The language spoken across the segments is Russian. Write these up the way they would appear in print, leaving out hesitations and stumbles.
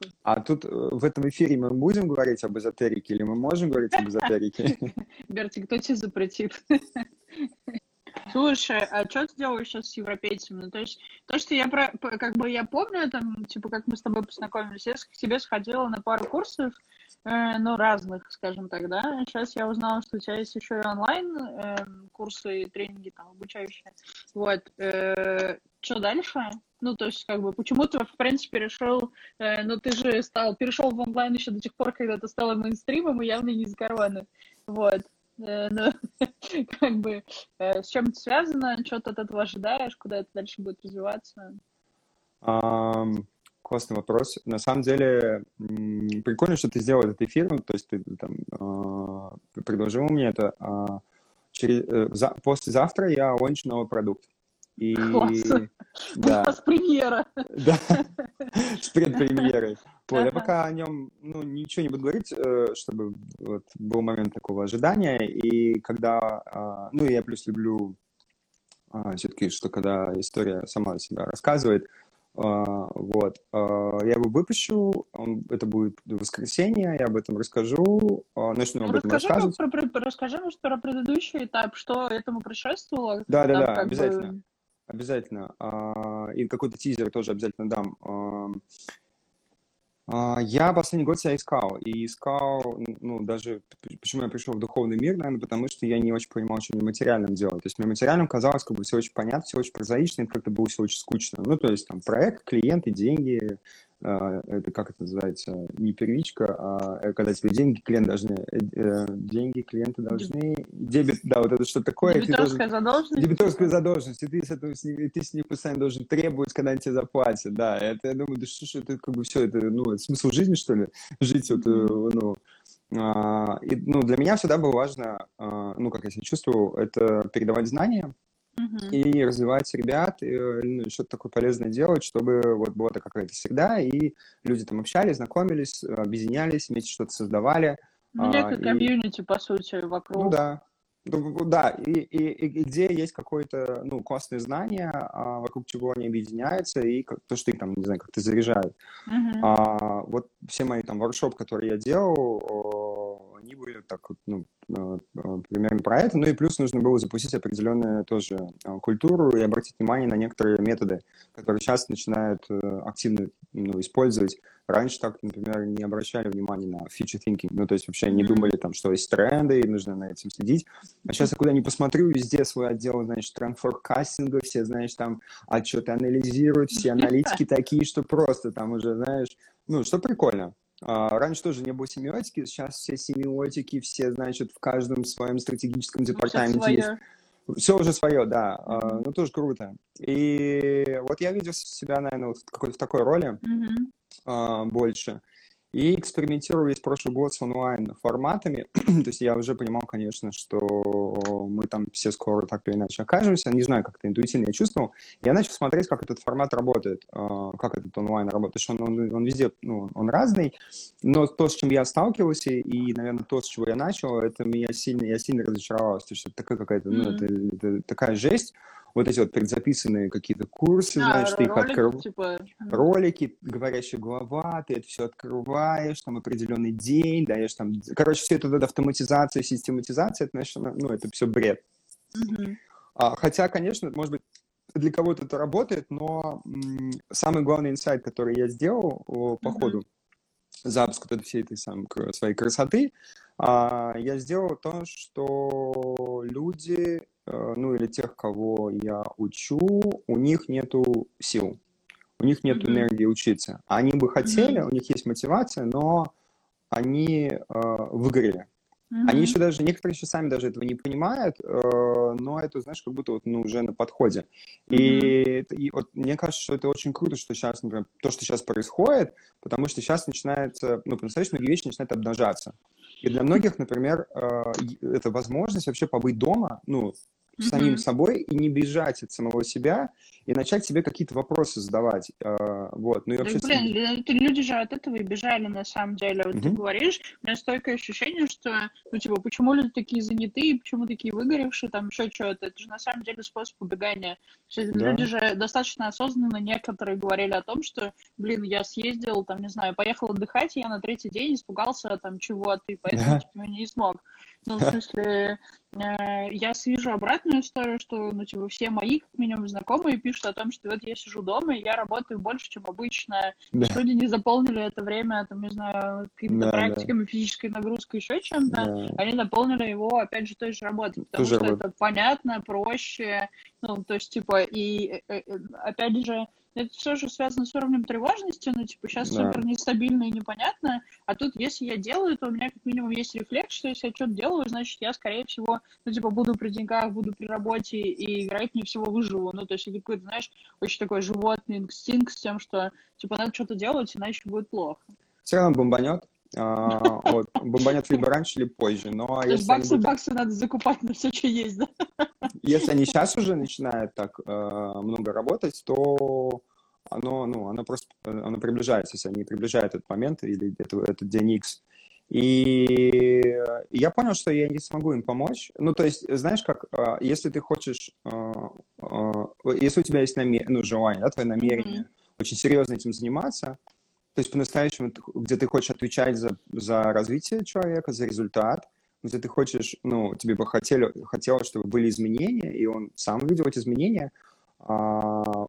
неплохо. А тут в этом эфире мы будем говорить об эзотерике или мы можем говорить об эзотерике? Берти, кто тебе запретит? Слушай, а что ты делаешь сейчас с европейцами? Ну, то есть, то, что я я помню, там, типа, как мы с тобой познакомились, я к тебе сходила на пару курсов, разных, скажем так, да. Сейчас я узнала, что у тебя есть еще и онлайн курсы и тренинги там обучающие. Вот. Что дальше? Ну, то есть, как бы, почему ты, в принципе, решил, ты же перешел в онлайн еще до тех пор, когда ты стала мейнстримом, и явно не из короны. Вот. Ну, как бы, с чем это связано, что ты от этого ожидаешь, куда это дальше будет развиваться? Классный вопрос. На самом деле, прикольно, что ты сделал этот эфир, то есть ты там предложил мне это. Послезавтра я лончу новый продукт. И... Класс! Да. С премьера! Да, с предпремьерой. Я пока о нем ничего не буду говорить, чтобы вот, был момент такого ожидания. И когда... я плюс люблю все-таки, что когда история сама себя рассказывает. Вот. Я его выпущу, это будет воскресенье, я об этом расскажу, начну об этом рассказывать. Расскажи, может, про предыдущий этап, что этому предшествовало. Да, обязательно. Обязательно. И какой-то тизер тоже обязательно дам. Я последний год себя искал, даже почему я пришел в духовный мир, наверное, потому что я не очень понимал, что мне материальным делать. То есть мне материальным казалось, как бы все очень понятно, все очень прозаично, это как-то было все очень скучно. Ну, то есть там проект, клиенты, деньги, это как это называется, не первичка, а когда тебе деньги клиенты должны, дебет, да, вот это что такое. Дебиторская задолженность, и ты с ней постоянно должен требовать, когда они тебе заплатят, да, это, я думаю, да что это как бы все, это, это смысл жизни, что ли, жить вот, для меня всегда было важно, как я себя чувствовал, это передавать знания, и развивать ребят, и что-то такое полезное делать, чтобы вот была какая-то среда, и люди там общались, знакомились, объединялись, вместе что-то создавали. Некое комьюнити, по сути, вокруг. Да, и где есть какое-то, классное знание, вокруг чего они объединяются, и то, что их там, не знаю, как-то заряжают. Вот все мои там воркшопы, которые я делал, они были так вот, примерно про это. И плюс нужно было запустить определенную тоже культуру и обратить внимание на некоторые методы, которые сейчас начинают активно использовать. Раньше так, например, не обращали внимания на future thinking, то есть вообще не думали, там, что есть тренды, и нужно на этим следить. А сейчас я куда ни посмотрю, везде свой отдел, значит, тренд-форкастинга, все, знаешь, там отчеты анализируют, все аналитики такие, что просто там уже, знаешь, что прикольно. Раньше тоже не было семиотики, сейчас все семиотики, все, значит, в каждом своем стратегическом департаменте есть. Все уже свое, да. Тоже круто. И вот я видел себя, наверное, вот в такой роли больше. И экспериментировал весь прошлый год с онлайн-форматами. То есть я уже понимал, конечно, что мы там все скоро так или иначе окажемся. Не знаю, как это интуитивно я чувствовал. Я начал смотреть, как этот формат работает, как этот онлайн работает. Потому что он везде, он разный. Но то, с чем я сталкивался, и, наверное, то, с чего я начал, это я сильно разочаровался. То есть это такая какая-то, это такая жесть. Вот эти вот предзаписанные какие-то курсы, ты их открываешь, ролики, говорящие глава, ты это все открываешь, там определенный день, даешь там... Короче, все это автоматизация, систематизация, это, значит, это все бред. Хотя, конечно, может быть, для кого-то это работает, но самый главный инсайт, который я сделал по ходу запуска всей этой своей красоты, я сделал то, что люди... или тех, кого я учу, у них нету сил, у них нету энергии учиться. Они бы хотели, у них есть мотивация, но они выгорели. Они еще даже, некоторые еще сами даже этого не понимают, но это, знаешь, как будто уже на подходе. И вот мне кажется, что это очень круто, что сейчас, например, то, что сейчас происходит, потому что сейчас начинается, по-настоящему многие вещи начинают обнажаться. И для многих, например, это возможность вообще побыть дома, самим собой и не бежать от самого себя и начать себе какие-то вопросы задавать. Вот. Ну, и вообще... Блин, люди же от этого и бежали на самом деле. Вот ты говоришь, у меня стойкое ощущение, что, ну, типа, почему люди такие занятые, почему такие выгоревшие, там еще что-то. Это же на самом деле способ убегания. Да. Люди же достаточно осознанно некоторые говорили о том, что, блин, я съездил, там, не знаю, поехал отдыхать, и я на третий день испугался там чего-то, и поэтому типа, не смог. Ну, в смысле, я вижу обратную историю, что, ну, типа, все мои, как минимум, знакомые пишут о том, что вот я сижу дома, и я работаю больше, чем обычно. Да. Люди не заполнили это время, там, не знаю, какими-то практиками, физической нагрузкой, еще чем-то. Да. Они заполнили его, опять же, той же работой, потому что это понятно, проще. Ну, то есть, типа, и, опять же, это все же связано с уровнем тревожности, ну, типа, сейчас супер нестабильно и непонятно, а тут, если я делаю, то у меня, как минимум, есть рефлекс, что если я что-то делаю, значит, я, скорее всего, ну, типа, буду при деньгах, буду при работе и, вероятнее всего, выживу, ну, то есть, какой-то, знаешь, очень такой животный инстинкт с тем, что, типа, надо что-то делать, иначе будет плохо. Все равно бомбанет. Вот, бомбанет либо раньше, либо позже. Но если баксы надо закупать на все, что есть, да? Если они сейчас уже начинают так много работать, то оно приближается, если они приближают этот момент или этот день X. И я понял, что я не смогу им помочь. Ну, то есть, знаешь, как, если ты хочешь, если у тебя есть желание, да, твое намерение очень серьезно этим заниматься, то есть по-настоящему, где ты хочешь отвечать за развитие человека, за результат, где ты хочешь, ну, тебе бы хотелось, чтобы были изменения, и он сам видел эти изменения, но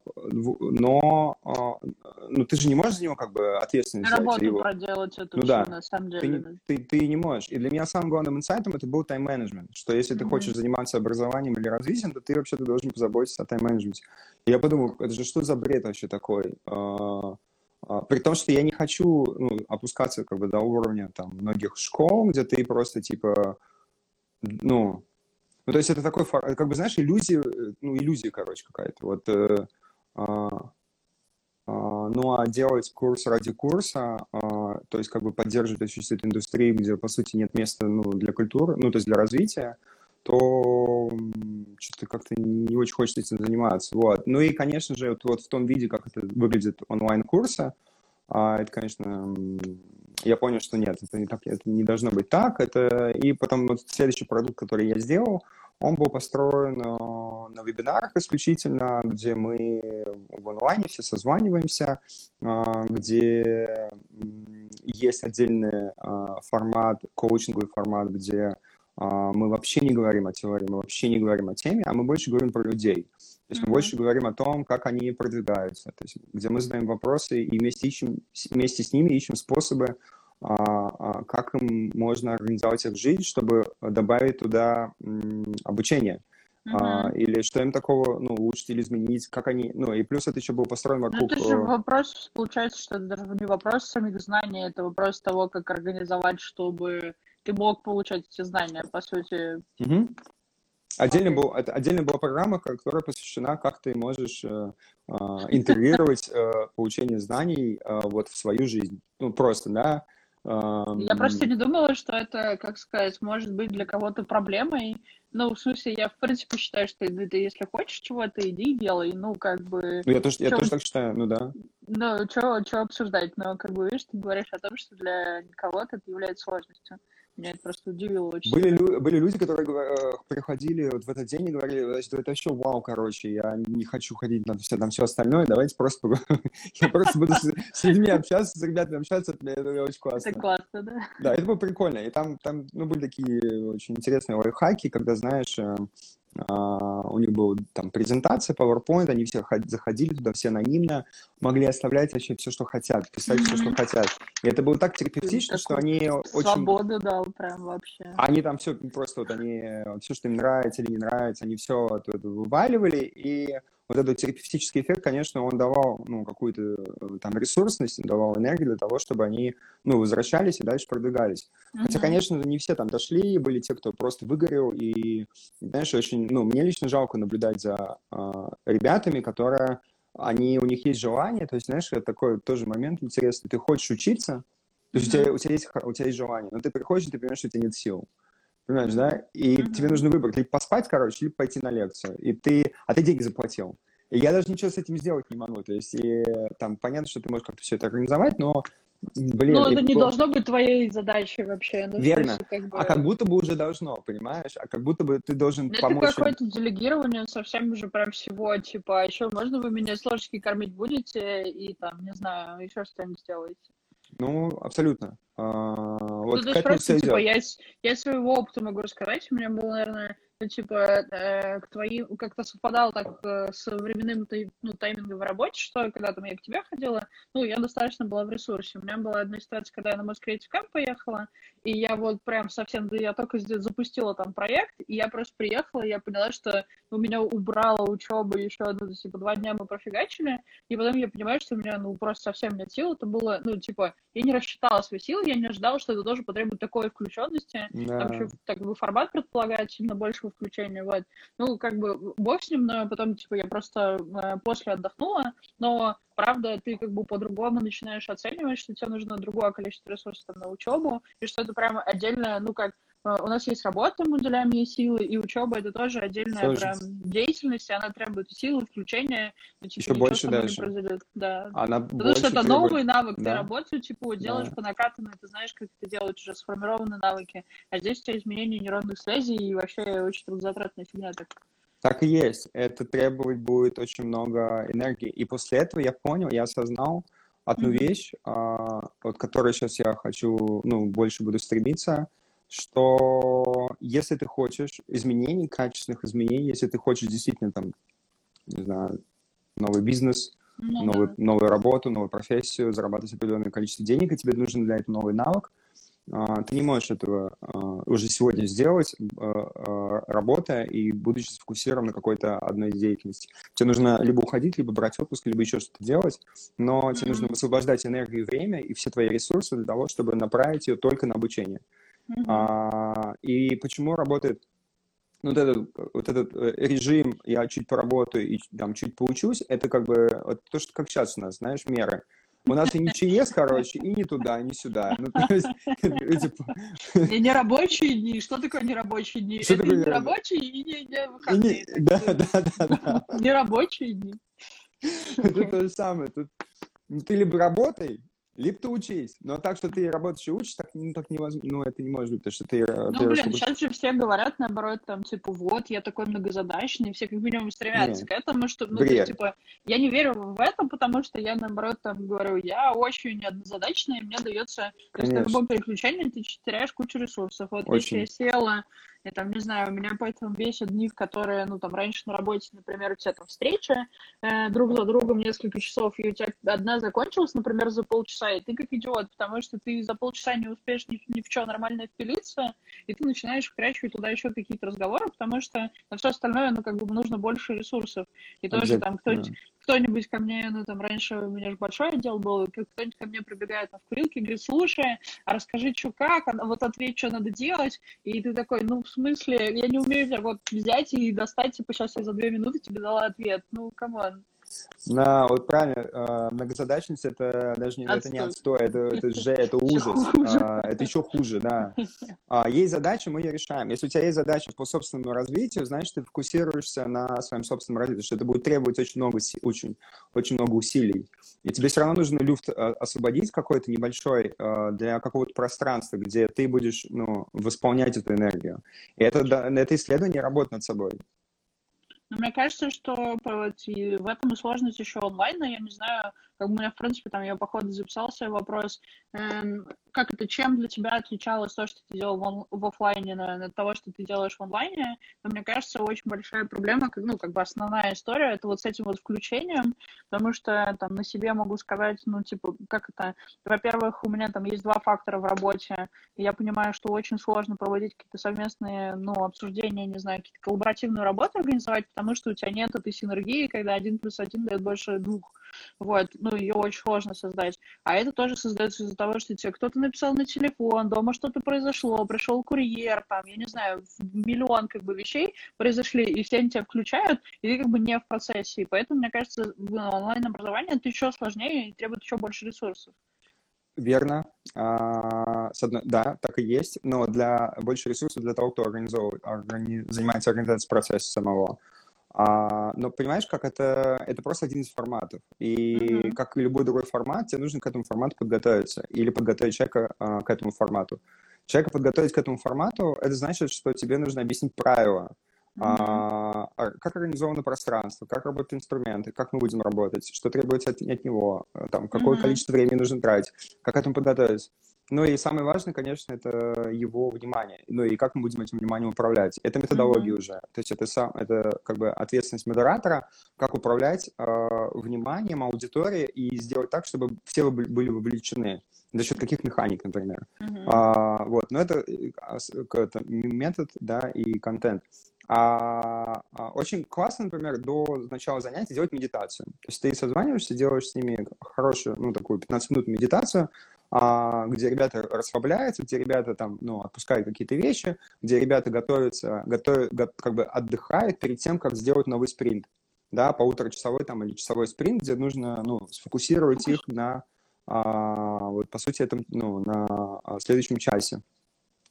ну, ты же не можешь за него как бы ответственность взять. Работу проделать это на самом деле. Ты не можешь. И для меня самым главным инсайтом это был тайм-менеджмент, что если ты хочешь заниматься образованием или развитием, то ты вообще-то должен позаботиться о тайм-менеджменте. И я подумал, это же что за бред вообще такой? При том, что я не хочу опускаться как бы до уровня там многих школ, где ты просто типа, то есть это такой, как бы, знаешь, иллюзия, короче, какая-то. Вот, делать курс ради курса, то есть как бы поддерживать эту индустрию, где, по сути, нет места для культуры, то есть для развития, то что-то как-то не очень хочется этим заниматься. Вот. Ну и, конечно же, вот в том виде, как это выглядит онлайн-курса, это, конечно, я понял, что нет, это не так, это не должно быть так. И потом вот следующий продукт, который я сделал, он был построен на вебинарах исключительно, где мы в онлайне все созваниваемся, где есть отдельный формат, коучинговый формат, где мы вообще не говорим о теории, мы вообще не говорим о теме, а мы больше говорим про людей. То есть мы больше говорим о том, как они продвигаются, то есть, где мы задаем вопросы и вместе с ними ищем способы, как им можно организовать их жизнь, чтобы добавить туда обучение. Или что им такого, улучшить или изменить, как они, и плюс это еще было построено вокруг... это же вопрос, получается, что это даже не вопрос самих знаний, это вопрос того, как организовать, чтобы ты мог получать эти знания, по сути. Отдельно была программа, которая посвящена, как ты можешь интегрировать получение знаний вот в свою жизнь. Ну, просто, да. Я просто не думала, что это, как сказать, может быть для кого-то проблемой. Ну, в смысле, я, в принципе, считаю, что ты если хочешь чего-то, иди и делай. Ну, как бы... Я тоже так считаю, Ну, что обсуждать? Но, как бы, видишь, ты говоришь о том, что для кого-то это является сложностью. Меня это просто удивило очень. Были люди, которые приходили вот в этот день и говорили, что это вообще вау, короче, я не хочу ходить на все остальное, давайте просто я просто буду с людьми общаться, с ребятами общаться, это очень классно. Это классно, да? Да, это было прикольно. И там были такие очень интересные лайфхаки, когда, знаешь, у них была там презентация, PowerPoint, они все заходили туда, все анонимно, могли оставлять вообще все, что хотят, писать все, что хотят. И это было так терапевтично, что они очень... Свободу дал прям вообще. Они там все просто, все, что им нравится или не нравится, они все вываливали, и вот этот терапевтический эффект, конечно, он давал какую-то там ресурсность, он давал энергию для того, чтобы они возвращались и дальше продвигались. Хотя, конечно, не все там дошли, были те, кто просто выгорел, и, знаешь, очень, мне лично жалко наблюдать за ребятами, которые, у них есть желание, то есть, знаешь, это такой тоже момент интересный, ты хочешь учиться, то есть у тебя есть желание, но ты приходишь, и ты понимаешь, что у тебя нет сил. Понимаешь, да? И тебе нужен выбор. Ты поспать, короче, или пойти на лекцию. И ты... А ты деньги заплатил. И я даже ничего с этим сделать не могу. То есть, и, там, понятно, что ты можешь как-то все это организовать, но... Блин, ну, это не должно быть твоей задачей вообще. Ну, верно. Что, как бы... А как будто бы уже должно, понимаешь? А как будто бы ты должен но помочь... Это какое-то делегирование совсем уже прям всего, типа, еще можно вы меня с ложечки кормить будете и там, не знаю, еще что-нибудь сделаете. Ну, абсолютно. Вот ну, то есть просто, типа, я своего опыта могу рассказать. У меня было, наверное, ну, типа, к твоим... Как-то совпадало так с временным таймингом в работе, что когда там я к тебе ходила, ну, я достаточно была в ресурсе. У меня была одна ситуация, когда я на Москреатив Камп поехала, и я вот прям совсем... Я только запустила там проект, и я просто приехала, и я поняла, что у меня убрала учебу еще одну, типа, 2 дня мы профигачили, и потом я понимаю, что у меня, ну, просто совсем нет сил. Это было, ну, типа, я не рассчитала свои силы, я не ожидала, что это тоже потребует такой включенности. Да. Там еще так бы формат предполагает сильно большего включения, вот. Ну, как бы, бог с ним, но потом, типа, я просто после отдохнула, но, правда, ты как бы по-другому начинаешь оценивать, что тебе нужно другое количество ресурсов там, на учебу, и что это прямо отдельно, ну, как, у нас есть работа, мы уделяем ей силы, и учеба — это тоже отдельная прям деятельность, и она требует силы, включения. Ну, типа, еще больше дальше. Да. Потому что это новый навык. Да. Ты работу типа, делаешь по накатанной, ты знаешь, как это делать, уже сформированы навыки. А здесь у тебя изменение нейронных связей и вообще очень трудозатратная фигня. Так и есть. Это требовать будет очень много энергии. И после этого я понял, я осознал одну вещь, от которой сейчас я хочу, ну, больше буду стремиться, что если ты хочешь изменений, качественных изменений, если ты хочешь действительно там, не знаю, новый бизнес, новую работу, новую профессию, зарабатывать определенное количество денег, и тебе нужен для этого новый навык, ты не можешь этого уже сегодня сделать, работая и будучи сфокусирован на какой-то одной деятельности. Тебе нужно либо уходить, либо брать отпуск, либо еще что-то делать, но тебе нужно высвобождать энергию и время, и все твои ресурсы для того, чтобы направить ее только на обучение. И почему работает вот этот режим «я чуть поработаю и там, чуть поучусь», это как бы вот то, что как сейчас у нас, знаешь, меры. У нас и не ЧС, короче, и не туда, и не сюда. Ну, то есть, и не рабочие дни. Что такое не рабочие дни? Что это такое? Не рабочие и не выходные. И не... Да. Не рабочие дни. Это то же самое. Тут... Ты либо работай, либо ты учись, но так, что ты работаешь и учишь, так невозможно, ну, это не может быть, потому что ты... Ну, ты сейчас же все говорят, наоборот, там, типа, вот, я такой многозадачный, все как минимум стремятся к этому, чтобы, ну, то есть, типа, я не верю в этом, потому что я, наоборот, там, говорю, я очень однозадачная, и мне дается, то есть, на любом переключении ты теряешь кучу ресурсов, вот, если я села... Я там, не знаю, у меня поэтому весят дни, в которые, ну, там, раньше на работе, например, у тебя там встреча друг за другом несколько часов, и у тебя одна закончилась, например, за полчаса, и ты как идиот, потому что ты за полчаса не успеешь ни в что нормально впилиться, и ты начинаешь вкрячивать туда еще какие-то разговоры, потому что на все остальное, ну, как бы, нужно больше ресурсов. И тоже там кто-нибудь ко мне, ну, там, раньше у меня же большой отдел был, кто-нибудь ко мне прибегает на курилке и говорит, слушай, а расскажи, что как, а вот ответь, что надо делать, и ты такой, ну, в смысле, я не умею вот взять и достать, типа, сейчас я за 2 минуты тебе дала ответ, ну, камон. Да, вот правильно, многозадачность, это даже не отстой, это ужас, это еще хуже, да. Есть задача, мы ее решаем. Если у тебя есть задача по собственному развитию, значит, ты фокусируешься на своем собственном развитии, что это будет требовать очень много усилий. И тебе все равно нужно люфт освободить какой-то небольшой для какого-то пространства, где ты будешь, ну, восполнять эту энергию. И это исследование работы над собой. Но мне кажется, что в этом и сложность еще онлайна. Я не знаю, как у меня, в принципе, там я, походу, записал себе вопрос, как это, чем для тебя отличалось то, что ты делал в офлайне от того, что ты делаешь в онлайне. Но мне кажется, очень большая проблема, ну, как бы основная история, это вот с этим вот включением, потому что там на себе могу сказать, ну, типа, как это, во-первых, у меня там есть 2 фактора в работе, и я понимаю, что очень сложно проводить какие-то совместные, ну, обсуждения, не знаю, какие-то коллаборативную работу организовать, потому что у тебя нет этой синергии, когда 1+1 дает больше 2. Вот, ну, ее очень сложно создать. А это тоже создается из-за того, что тебе кто-то написал на телефон, дома что-то произошло, пришел курьер, там, я не знаю, миллион, как бы, вещей произошли, и все они тебя включают, и ты, как бы, не в процессе. И поэтому, мне кажется, онлайн-образование это еще сложнее и требует еще больше ресурсов. Верно. да, так и есть, но для больше ресурсов для того, кто занимается организацией процесса самого. Но понимаешь, как это просто один из форматов. И mm-hmm. как и любой другой формат, тебе нужно к этому формату подготовиться. Или подготовить человека к этому формату. Человека подготовить к этому формату, это значит, что тебе нужно объяснить правила. Mm-hmm. Как организовано пространство, как работают инструменты, как мы будем работать, что требуется от него, там, какое mm-hmm. количество времени нужно тратить, как к этому подготовиться. Ну и самое важное, конечно, это его внимание. Ну и как мы будем этим вниманием управлять. Это методология mm-hmm. уже. То есть это как бы ответственность модератора, как управлять вниманием аудитории и сделать так, чтобы все были вовлечены. За счет каких механик, например. Mm-hmm. Вот. Но это метод, да, и контент. Очень классно, например, до начала занятий делать медитацию. То есть ты созваниваешься, делаешь с ними хорошую, ну, такую 15-минут медитацию, где ребята расслабляются, где ребята там, ну, отпускают какие-то вещи, где ребята готовят, как бы отдыхают перед тем, как сделать новый спринт, да, полуторачасовой там или часовой спринт, где нужно, ну, сфокусировать их на, вот, по сути, этом, ну, на следующем часе.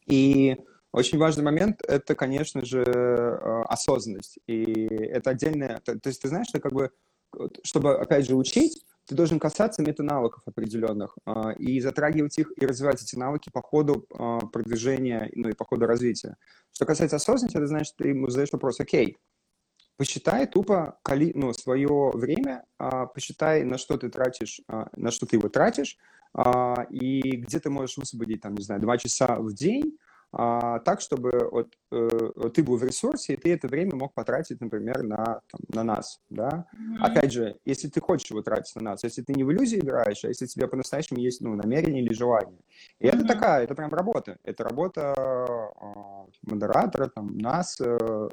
И очень важный момент – это, конечно же, осознанность. И это отдельное… То есть ты знаешь, что как бы, чтобы, опять же, учить, ты должен касаться метанавыков определенных и затрагивать их, и развивать эти навыки по ходу продвижения, ну и по ходу развития. Что касается осознанности, это значит, ты ему задаешь вопрос: окей, посчитай тупо свое время, посчитай, на что ты его тратишь, и где ты можешь высвободить, там, не знаю, 2 часа в день, так, чтобы ты был в ресурсе, и ты это время мог потратить, например, на нас, да? Mm-hmm. Опять же, если ты хочешь его тратить на нас, если ты не в иллюзии играешь, а если у тебя по-настоящему есть, ну, намерение или желание. И mm-hmm. Это прям работа. Это работа модератора, там, нас, со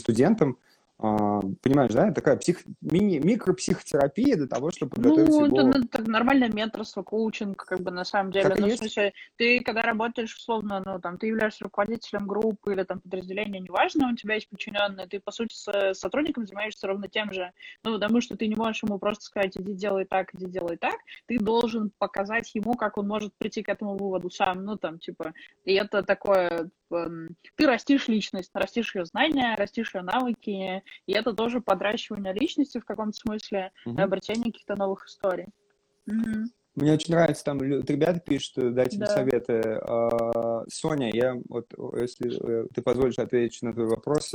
студентом. Понимаешь, да, такая микропсихотерапия для того, чтобы подготовить его. Ну, это нормальная менторство, коучинг, как бы, на самом деле. Так, ну, в смысле, ты, когда работаешь, условно, ну, там, ты являешься руководителем группы или, там, подразделения, неважно, у тебя есть подчиненные, ты, по сути, с сотрудником занимаешься ровно тем же. Ну, потому что ты не можешь ему просто сказать: иди, делай так. Ты должен показать ему, как он может прийти к этому выводу сам, ну, там, типа, и это такое... Ты растишь личность, растишь ее знания, растишь ее навыки, и это тоже подращивание личности в каком-то смысле, угу. обретение каких-то новых историй. Угу. Мне очень нравится, там ребята пишут, дайте мне советы. Соня, я вот, если ты позволишь, отвечу на твой вопрос.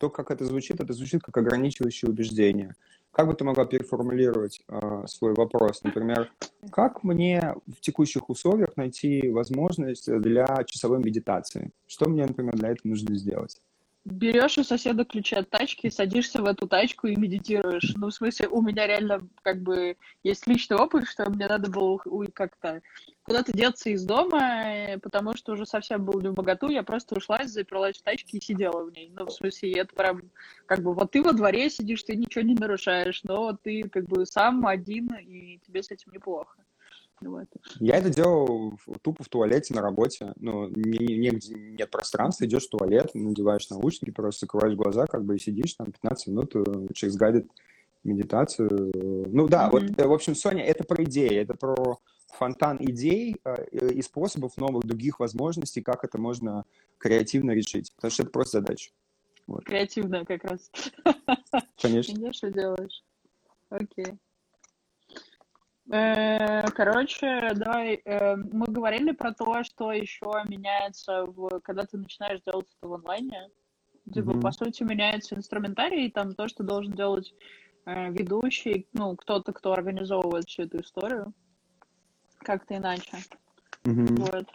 Как это звучит как ограничивающее убеждение. Как бы ты могла переформулировать свой вопрос? Например, как мне в текущих условиях найти возможность для часовой медитации? Что мне, например, для этого нужно сделать? Берешь у соседа ключи от тачки, садишься в эту тачку и медитируешь. Ну, в смысле, у меня реально как бы есть личный опыт, что мне надо было как-то куда-то деться из дома, потому что уже совсем был не в моготу, я просто ушла, заперлась в тачке и сидела в ней. Ну, в смысле, это прям как бы вот ты во дворе сидишь, ты ничего не нарушаешь, но ты как бы сам один, и тебе с этим неплохо. Вот. Я это делал тупо в туалете на работе. Ну, негде нет пространства, идешь в туалет, надеваешь наушники, просто закрываешь глаза, как бы, и сидишь там 15 минут, человек сгадит медитацию. Ну да, mm-hmm. вот, в общем, Соня, это про идеи, это про фонтан идей и способов новых, других возможностей, как это можно креативно решить, потому что это просто задача. Вот. Креативно как раз. Конечно. Идешь и делаешь. Окей. Короче, давай, мы говорили про то, что еще меняется, когда ты начинаешь делать это в онлайне. Типа, mm-hmm. по сути, меняется инструментарий, там то, что должен делать ведущий, ну, кто-то, кто организовывает всю эту историю. Как-то иначе. Mm-hmm.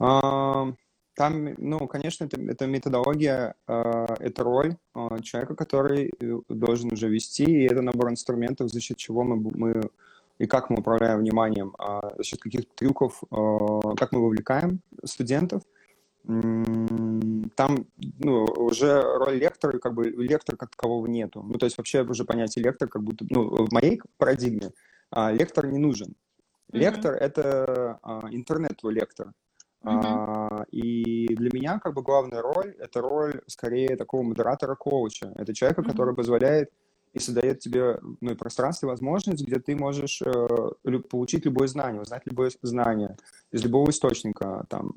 Вот. Там, ну, конечно, это методология, это роль человека, который должен уже вести, и это набор инструментов, за счет чего мы и как мы управляем вниманием, за счет каких трюков, как мы вовлекаем студентов. Там, ну, уже роль лектора, как бы лектора как такового нету. Ну, то есть вообще уже понятие лектор, как будто, ну, в моей парадигме лектор не нужен. Лектор mm-hmm. — это интернет-лектор. Uh-huh. И для меня как бы главная роль — это роль скорее такого модератора-коуча. Это человека, uh-huh. который позволяет и создает тебе, ну, и пространство, и возможность, где ты можешь получить любое знание, узнать любое знание из любого источника там,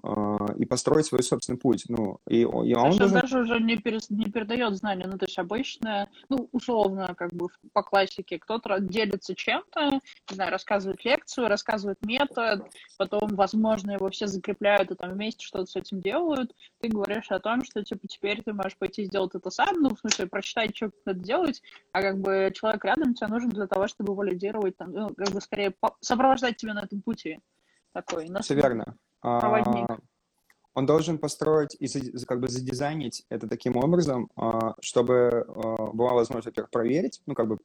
и построить свой собственный путь. Ну, и он даже, даже уже не передает знания, ну, то есть обычно, ну, условно, как бы по классике, кто-то делится чем-то, не знаю, рассказывает лекцию, рассказывает метод, потом, возможно, его все закрепляют и там вместе что-то с этим делают, ты говоришь о том, что, типа, теперь ты можешь пойти сделать это сам, ну, в смысле, прочитать, что надо делать, а как бы человек рядом тебе нужен для того, чтобы валидировать, там, ну, как бы скорее сопровождать тебя на этом пути. Такой, все верно. Проводник. Он должен построить и как бы задизайнить это таким образом, чтобы была возможность, во-первых, проверить, ну, как бы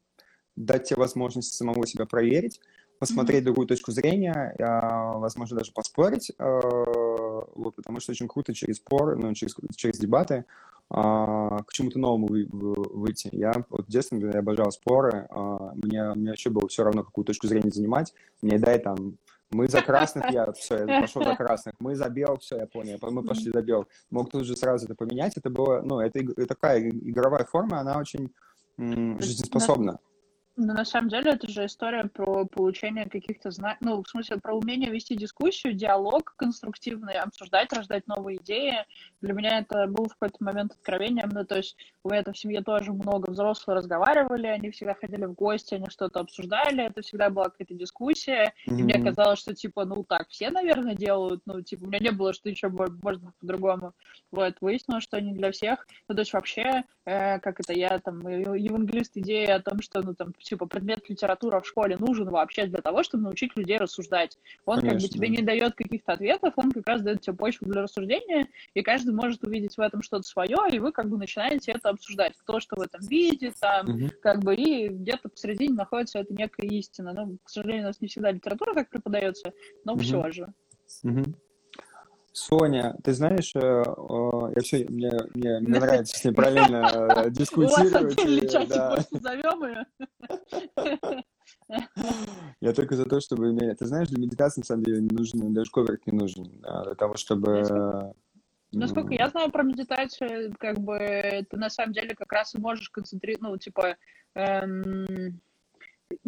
дать тебе возможность самого себя проверить, посмотреть другую точку зрения, возможно, даже поспорить, вот, потому что очень круто через спор, ну, через дебаты к чему-то новому выйти. Я вот в детстве, я обожал споры, мне вообще было все равно, какую точку зрения занимать, мне дай там мы за красных, я пошел за красных. Мы за белых, все, я понял. Мы пошли за белых. Мог тут же сразу это поменять. Это было, ну, это такая игровая форма, она очень жизнеспособна. Но на самом деле это же история про получение каких-то знаний, ну, в смысле, про умение вести дискуссию, диалог конструктивный, обсуждать, рождать новые идеи. Для меня это был в какой-то момент откровением, ну, то есть у меня в семье тоже много взрослых разговаривали, они всегда ходили в гости, они что-то обсуждали, это всегда была какая-то дискуссия, и мне казалось, что, типа, ну, так все, наверное, делают, ну, типа, у меня не было, что еще можно по-другому. Вот, выяснилось, что не для всех, ну, то есть вообще, как это, я, там, евангелист идеи о том, что, ну, там, типа, предмет литература в школе нужен вообще для того, чтобы научить людей рассуждать. Он, конечно, как бы тебе не дает каких-то ответов, он как раз дает тебе почву для рассуждения, и каждый может увидеть в этом что-то свое, и вы как бы начинаете это обсуждать. Кто что в этом видит, там, как бы, и где-то посередине находится эта некая истина. Ну, к сожалению, у нас не всегда литература так преподается, но все же. Соня, ты знаешь, мне нравится с ней правильно дискутировать. У вас отдельный чатик, назовем ее. Я только за то, чтобы... Ты знаешь, для медитации, на самом деле, не нужен, даже коврик не нужен, для того, чтобы... Насколько я знаю про медитацию, как бы, ты на самом деле как раз и можешь концентрировать, ну, типа...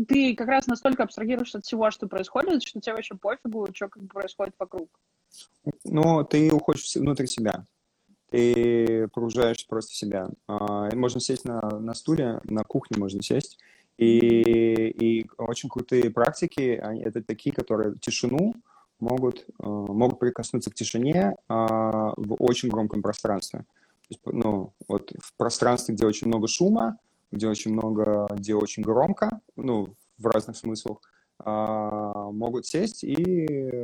Ты как раз настолько абстрагируешься от всего, что происходит, что тебе вообще пофигу, что как бы происходит вокруг. Ну, ты уходишь внутрь себя. Ты погружаешь просто себя. Можно сесть на стуле, на кухне можно сесть. И очень крутые практики, это такие, которые тишину могут прикоснуться к тишине в очень громком пространстве. То есть, ну, вот в пространстве, где очень много шума, где очень громко, ну, в разных смыслах, могут сесть и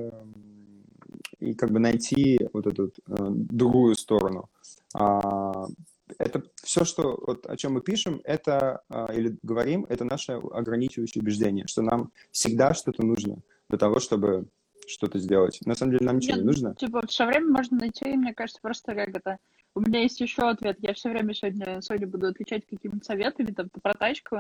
как бы найти вот эту другую сторону. Это все, что, вот, о чем мы пишем, это или говорим, это наше ограничивающее убеждение, что нам всегда что-то нужно для того, чтобы что-то сделать. На самом деле нам ничего не нужно. Типа, все время можно найти, мне кажется, просто как это... У меня есть еще ответ. Я все время сегодня буду отвечать какими-то советами, там, про тачку.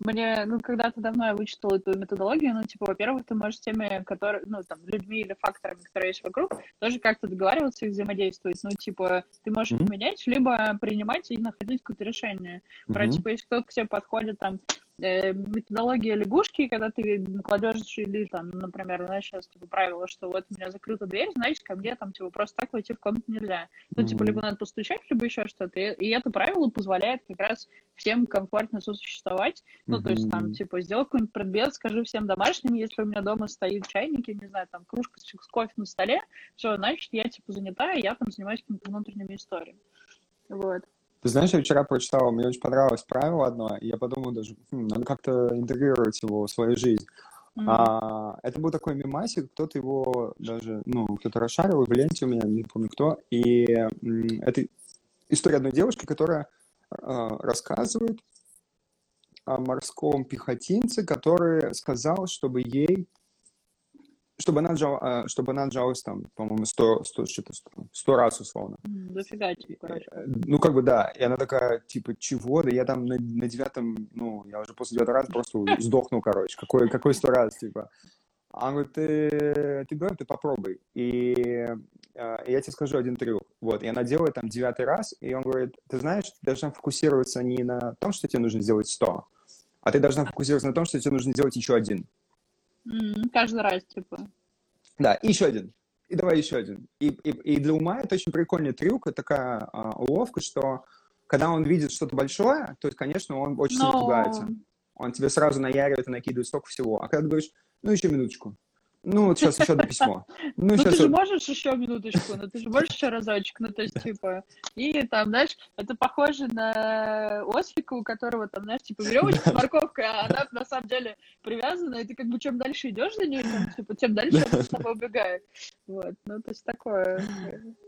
Мне, ну, когда-то давно я вычитала эту методологию, ну, типа, во-первых, ты можешь с теми, которые, ну, там, людьми или факторами, которые есть вокруг, тоже как-то договариваться и взаимодействовать. Ну, типа, ты можешь их менять, либо принимать и находить какое-то решение. Про, типа, если кто-то к тебе подходит, там, методология лягушки, когда ты кладешь или, там, например, сейчас, типа, правило, что вот у меня закрыта дверь, значит, ко мне, там, типа, просто так войти в комнату нельзя. Ну, типа, либо надо постучать, либо еще что-то. И это правило позволяет как раз всем комфортно сосуществовать. Ну, то есть, там, типа, сделай какой-нибудь предмет, скажи всем домашним, если у меня дома стоит чайник, я не знаю, там, кружка с кофе на столе, все, значит, я, типа, занята, и я, там, занимаюсь какими-то внутренними историями. Вот. Ты знаешь, я вчера прочитал, мне очень понравилось правило одно, и я подумал даже, надо как-то интегрировать его в свою жизнь. Это был такой мемасик, кто-то его даже, ну, кто-то расшаривал в ленте у меня, не помню кто, и это история одной девушки, которая рассказывает о морском пехотинце, который сказал, чтобы она отжалась там, по-моему, 100 раз условно. Дофига тебе, короче. Ну, как бы, да. И она такая, типа, чего? Да я там на девятом, ну, я уже после 9 раза просто сдохнул, короче. Какой 100 раз, типа. Она говорит, ты говоришь, ты попробуй. И я тебе скажу один трюк. Вот. И она делает там 9 раз, и он говорит, ты знаешь, ты должна фокусироваться не на том, что тебе нужно сделать 100, а ты должна фокусироваться на том, что тебе нужно сделать еще один. Каждый раз, типа. Да, и еще один. И давай еще один. И для ума это очень прикольный трюк, это такая уловка, что когда он видит что-то большое, то, конечно, он очень сильно пугается. Он тебе сразу наяривает и накидывает столько всего. А когда ты говоришь, ну, еще минуточку. Ну, вот сейчас еще одно письмо. Ну, ты же можешь еще минуточку, но ты же можешь еще разочек, ну, то есть, типа, и там, знаешь, это похоже на ослика, у которого там, знаешь, типа, веревочка с морковкой, а она на самом деле привязана, и ты как бы чем дальше идешь за ней, там, типа, тем дальше она с тобой убегает. Вот, ну, то есть, такое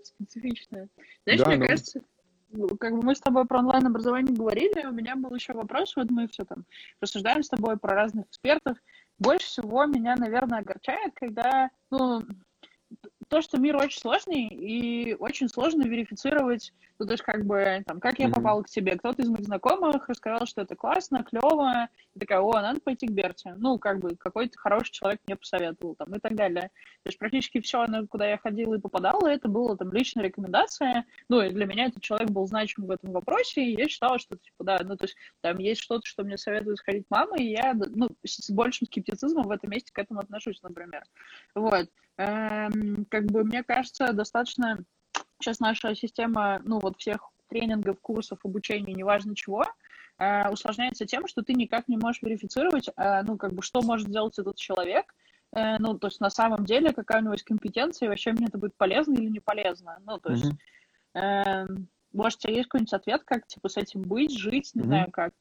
специфичное. Знаешь, да, мне кажется... Как бы мы с тобой про онлайн-образование говорили, у меня был еще вопрос, вот мы все там рассуждаем с тобой про разных экспертов. Больше всего меня, наверное, огорчает, когда, ну, то, что мир очень сложный, и очень сложно верифицировать, ну, то есть, как бы, там, как я попала к тебе, кто-то из моих знакомых рассказал, что это классно, клево, и такая, о, надо пойти к Берти, ну, как бы, какой-то хороший человек мне посоветовал, там, и так далее. То есть, практически все, куда я ходила и попадала, это была, там, личная рекомендация, ну, и для меня этот человек был значим в этом вопросе, и я считала, что, типа, да, ну, то есть, там, есть что-то, что мне советует сходить мама, и я, ну, с большим скептицизмом в этом месте к этому отношусь, например. Вот. Как бы, мне кажется, достаточно сейчас наша система, ну, вот всех тренингов, курсов, обучения, неважно чего, усложняется тем, что ты никак не можешь верифицировать, ну, как бы, что может сделать этот человек, ну, то есть, на самом деле, какая у него есть компетенция, и вообще мне это будет полезно или не полезно, ну, то есть, может, у тебя есть какой-нибудь ответ, как, типа, с этим быть, жить, не знаю, как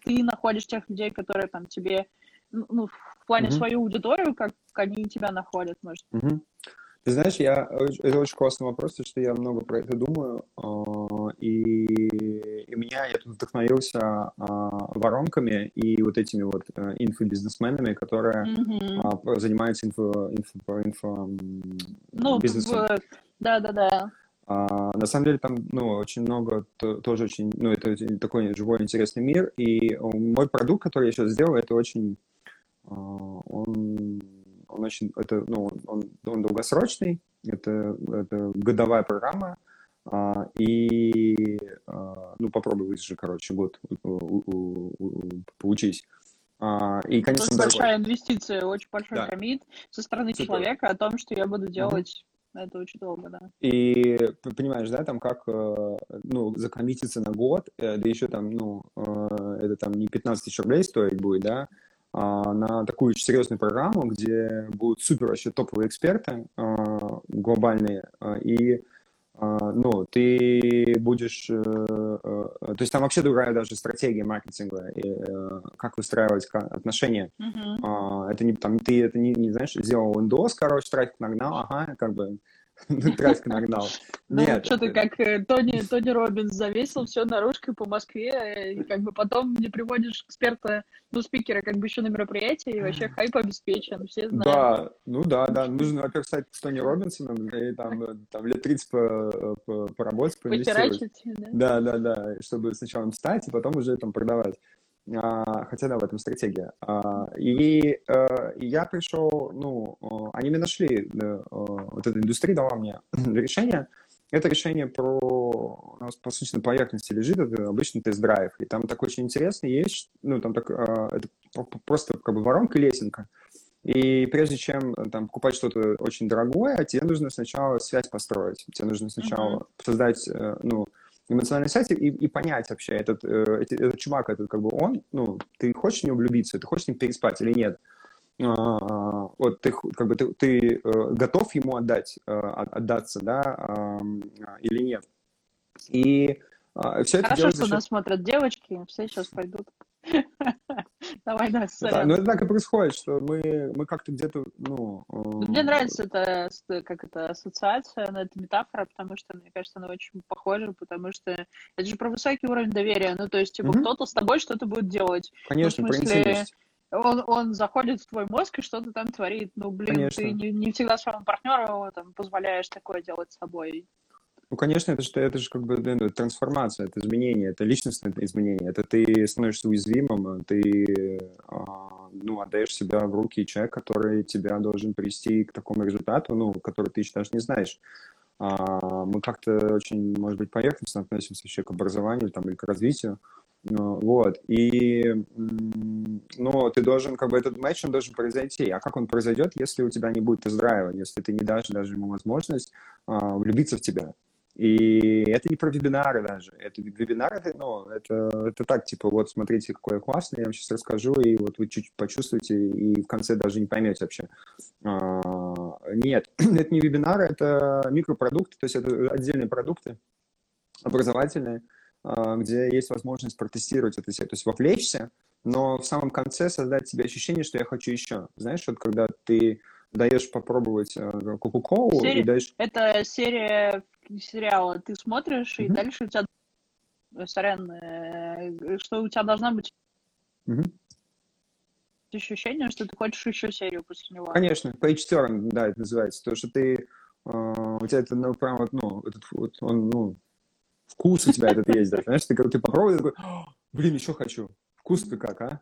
ты находишь тех людей, которые, там, тебе, ну, в плане свою аудиторию, как они тебя находят, может. Ты знаешь, это очень классный вопрос, потому что я много про это думаю, и меня я тут вдохновился воронками и вот этими вот инфобизнесменами, которые занимаются инфобизнесом. Да-да-да. На самом деле там, ну, очень много, тоже очень, ну, это такой живой интересный мир, и мой продукт, который я сейчас сделал, это очень, он очень, это, ну, он долгосрочный, это годовая программа, и, ну, попробуй выдержи, короче, год поучись. И, конечно, это большая инвестиция, очень большой коммит со стороны человека о том, что я буду делать. Это очень долго, да. И понимаешь, да, там как, ну, закоммититься на год, да еще там, ну, это там не 15 тысяч рублей стоить будет, да, а на такую очень серьезную программу, где будут супер вообще топовые эксперты глобальные, и, ну, ты будешь, то есть там вообще другая даже стратегия маркетинга, и как выстраивать отношения. Это не там, ты это не знаешь, сделал индос, короче, трафик нагнал, как бы трафик нагнал. Ну, что-то как Тони Робинс завесил все наружкой по Москве, и как бы потом не приводишь эксперта, ну, спикера, как бы еще на мероприятие, и вообще хайп обеспечен, все знают. Да, ну да, нужно, во-первых, стать с Тони Робинсоном, и там лет 30 поработать, поинвестировать. Потерачить, да? Да, чтобы сначала встать, и потом уже там продавать. Хотя, да, в этом стратегия. И я пришел, ну, они меня нашли, вот эта индустрия дала мне решение. Это решение про, у нас, по сути, на поверхности лежит, это обычный тест-драйв. И там такой очень интересный есть, ну, там так, это просто как бы воронка и лесенка. И прежде чем там покупать что-то очень дорогое, тебе нужно сначала связь построить. Тебе нужно сначала создать, ну, эмоциональной связи и понять вообще, этот чувак, этот как бы он, ну, ты хочешь в него влюбиться, ты хочешь с ним переспать или нет? Вот ты как бы ты готов ему отдаться, да, или нет? И все это хорошо, что нас смотрят девочки, все сейчас пойдут. Давай, да, сорян. Ну, это так и происходит, что мы как-то где-то, ну... Мне нравится эта ассоциация, но это метафора, потому что, мне кажется, она очень похожа, потому что это же про высокий уровень доверия, ну, то есть, типа, кто-то с тобой что-то будет делать. Конечно, в смысле, он заходит в твой мозг и что-то там творит, ну, блин, конечно. Ты не всегда своему партнеру там позволяешь такое делать с собой. Ну, конечно, это же как бы трансформация, это изменение, это личностное изменение, это ты становишься уязвимым, ты, ну, отдаешь себя в руки человека, который тебя должен привести к такому результату, ну, который ты еще даже не знаешь. Мы как-то очень, может быть, поверхностно относимся вообще к образованию там, или к развитию, Вот. И, ну, ты должен, как бы, этот матч, он должен произойти. А как он произойдет, если у тебя не будет тест-драйва, если ты не дашь даже ему возможность влюбиться в тебя? И это не про вебинары даже. Это вебинары, ну, это так, типа, вот смотрите, какой я классный, я вам сейчас расскажу, и вот вы чуть почувствуете, и в конце даже не поймете вообще. Нет, это не вебинары, это микропродукты, то есть это отдельные продукты образовательные, где есть возможность протестировать это все, то есть вовлечься, но в самом конце создать себе ощущение, что я хочу еще. Знаешь, вот когда ты даешь попробовать кока-колу и даешь... Это серия сериала. Ты смотришь, и дальше у тебя... Сорян, что у тебя должна быть ощущение, что ты хочешь еще серию после него. Конечно, page turn, да, это называется. То, что ты... У тебя это, ну, прям вот, ну, этот, вот, он, ну, вкус у тебя этот есть, да, понимаешь? Ты попробуй, такой, блин, еще хочу. Вкусно как,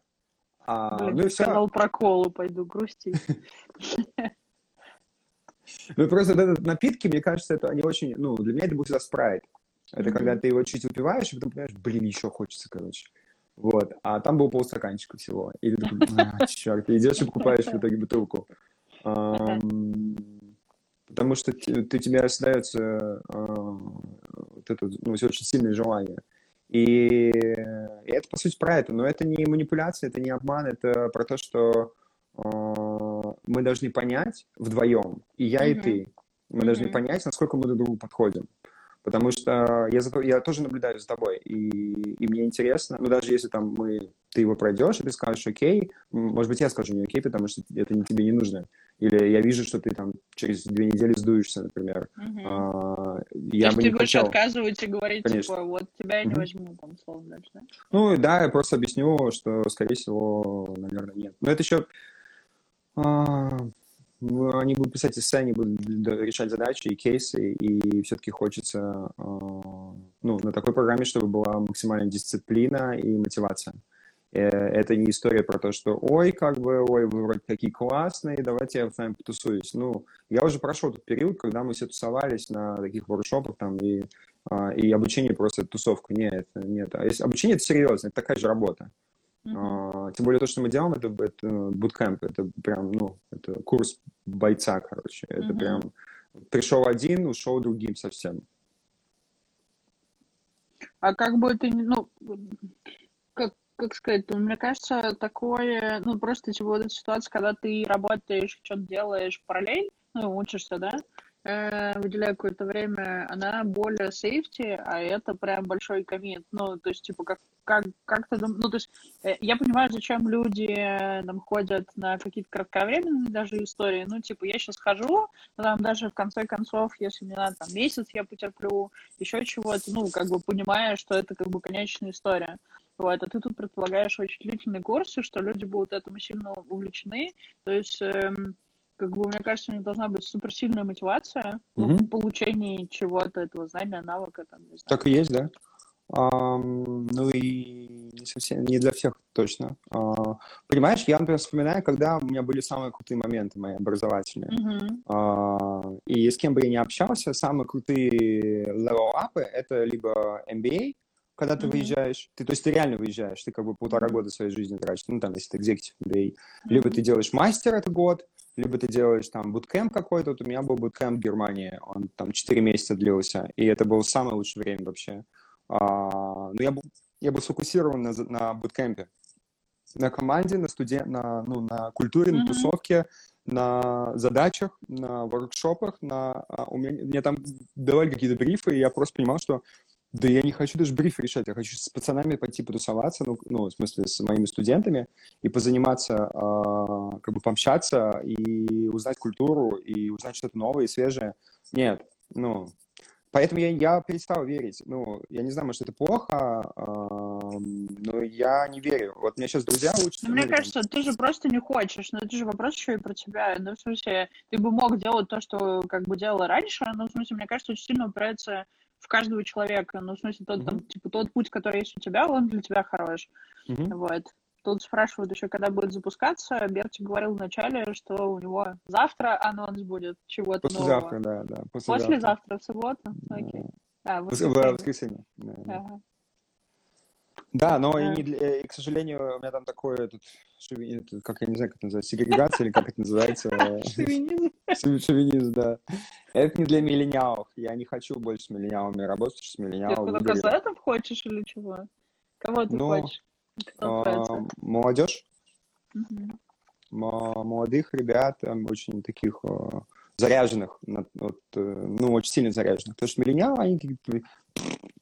а? Ну и все. Канал про колу пойду грустить. Ну просто этот напитки, мне кажется, это они очень, ну, для меня это будет всегда спрайт. Это когда ты его чуть выпиваешь, и потом понимаешь, блин, еще хочется, короче. Вот. А там был полстаканчика всего. И ты такой, черт, ты идешь и покупаешь в итоге бутылку. Потому что у тебя остается вот это, ну, очень сильное желание. И это, по сути, про это. Но это не манипуляция, это не обман, это про то, что мы должны понять вдвоем, и я, и ты. Мы должны понять, насколько мы друг другу подходим. Потому что я тоже наблюдаю за тобой, и мне интересно, ну, даже если там ты его пройдешь, и ты скажешь «окей», может быть, я скажу не «окей», потому что это тебе не нужно. Или я вижу, что ты там через 2 недели сдуешься, например. Я бы не хотел. То есть ты будешь отказывать и говорить, типа, вот тебя я не возьму, там, словно, дальше, да? Ну, да, я просто объясню, что, скорее всего, наверное, нет. Но это еще... Они будут писать эссе, они будут решать задачи и кейсы, и все-таки хочется, ну, на такой программе, чтобы была максимальная дисциплина и мотивация. Это не история про то, что «Ой, как бы, ой, вы вроде такие классные, давайте я с вами потусуюсь». Ну, я уже прошел тот период, когда мы все тусовались на таких воркшопах там, и обучение просто тусовка. Нет. Обучение – это серьезно, это такая же работа. Тем более то, что мы делаем, это буткэмп, это прям, ну, это курс бойца, короче. Это прям пришел один, ушел другим совсем. А как бы ты, ну, как сказать, мне кажется, такое, ну, просто типа вот эта ситуация, когда ты работаешь, что-то делаешь параллельно, ну, учишься, да, выделяя какое-то время, она более сейфти, а это прям большой коммит. Ну, то есть, типа, как-то, ну, то есть, я понимаю, зачем люди там ходят на какие-то кратковременные даже истории. Ну, типа, я сейчас хожу, но там даже в конце концов, если мне надо, там, месяц я потерплю, еще чего-то, ну, как бы понимая, что это, как бы, конечная история. Вот, а ты тут предполагаешь очень длительные курсы, что люди будут этому сильно увлечены, то есть... Как бы, мне кажется, у них должна быть суперсильная мотивация в получении чего-то, этого знания, навыка. Там, не знаю. Так и есть, да. Ну и совсем не для всех точно. Понимаешь, я, например, вспоминаю, когда у меня были самые крутые моменты мои образовательные. И с кем бы я ни общался, самые крутые level-апы – это либо MBA, когда ты выезжаешь, ты реально выезжаешь, ты как бы 1,5 года своей жизни тратишь, ну там, если ты экзекутив MBA, либо ты делаешь мастер, это год, либо ты делаешь там буткэмп какой-то. Вот у меня был буткэмп в Германии, он там 4 месяца длился, и это было самое лучшее время вообще. Но я был сфокусирован на буткэмпе, на команде, на студенте, на культуре, на тусовке, на задачах, на воркшопах, мне там давали какие-то брифы, и я просто понимал, что да я не хочу даже бриф решать, я хочу с пацанами пойти потусоваться, в смысле, с моими студентами, и позаниматься, как бы пообщаться, и узнать культуру, и узнать что-то новое и свежее. Нет, поэтому я перестал верить. Я не знаю, может, это плохо, но я не верю. Вот мне сейчас друзья учатся. Мне кажется, ты же просто не хочешь, но это же вопрос еще и про тебя. Ну, в смысле, ты бы мог делать то, что как бы делал раньше, но, в смысле, мне кажется, очень сильно упирается... в каждого человека, ну, в смысле, тот путь, который есть у тебя, он для тебя хорош. Вот. Тут спрашивают еще, когда будет запускаться. Берти говорил вначале, что у него завтра анонс будет чего-то нового. Послезавтра, да. Послезавтра, в субботу? Окей. В воскресенье. Да, но и, не для, и, к сожалению, у меня там такое, этот, как я не знаю, как это называется, сегрегация или как это называется? Шовинизм. Шовинизм, да. Это не для миллениалов. Я не хочу больше с миллениалами работать, с миллениалами. Ты только за там хочешь или чего? Кого ты хочешь? Молодежь. Молодых ребят, очень таких заряженных, ну, очень сильно заряженных. Потому что миллениалы,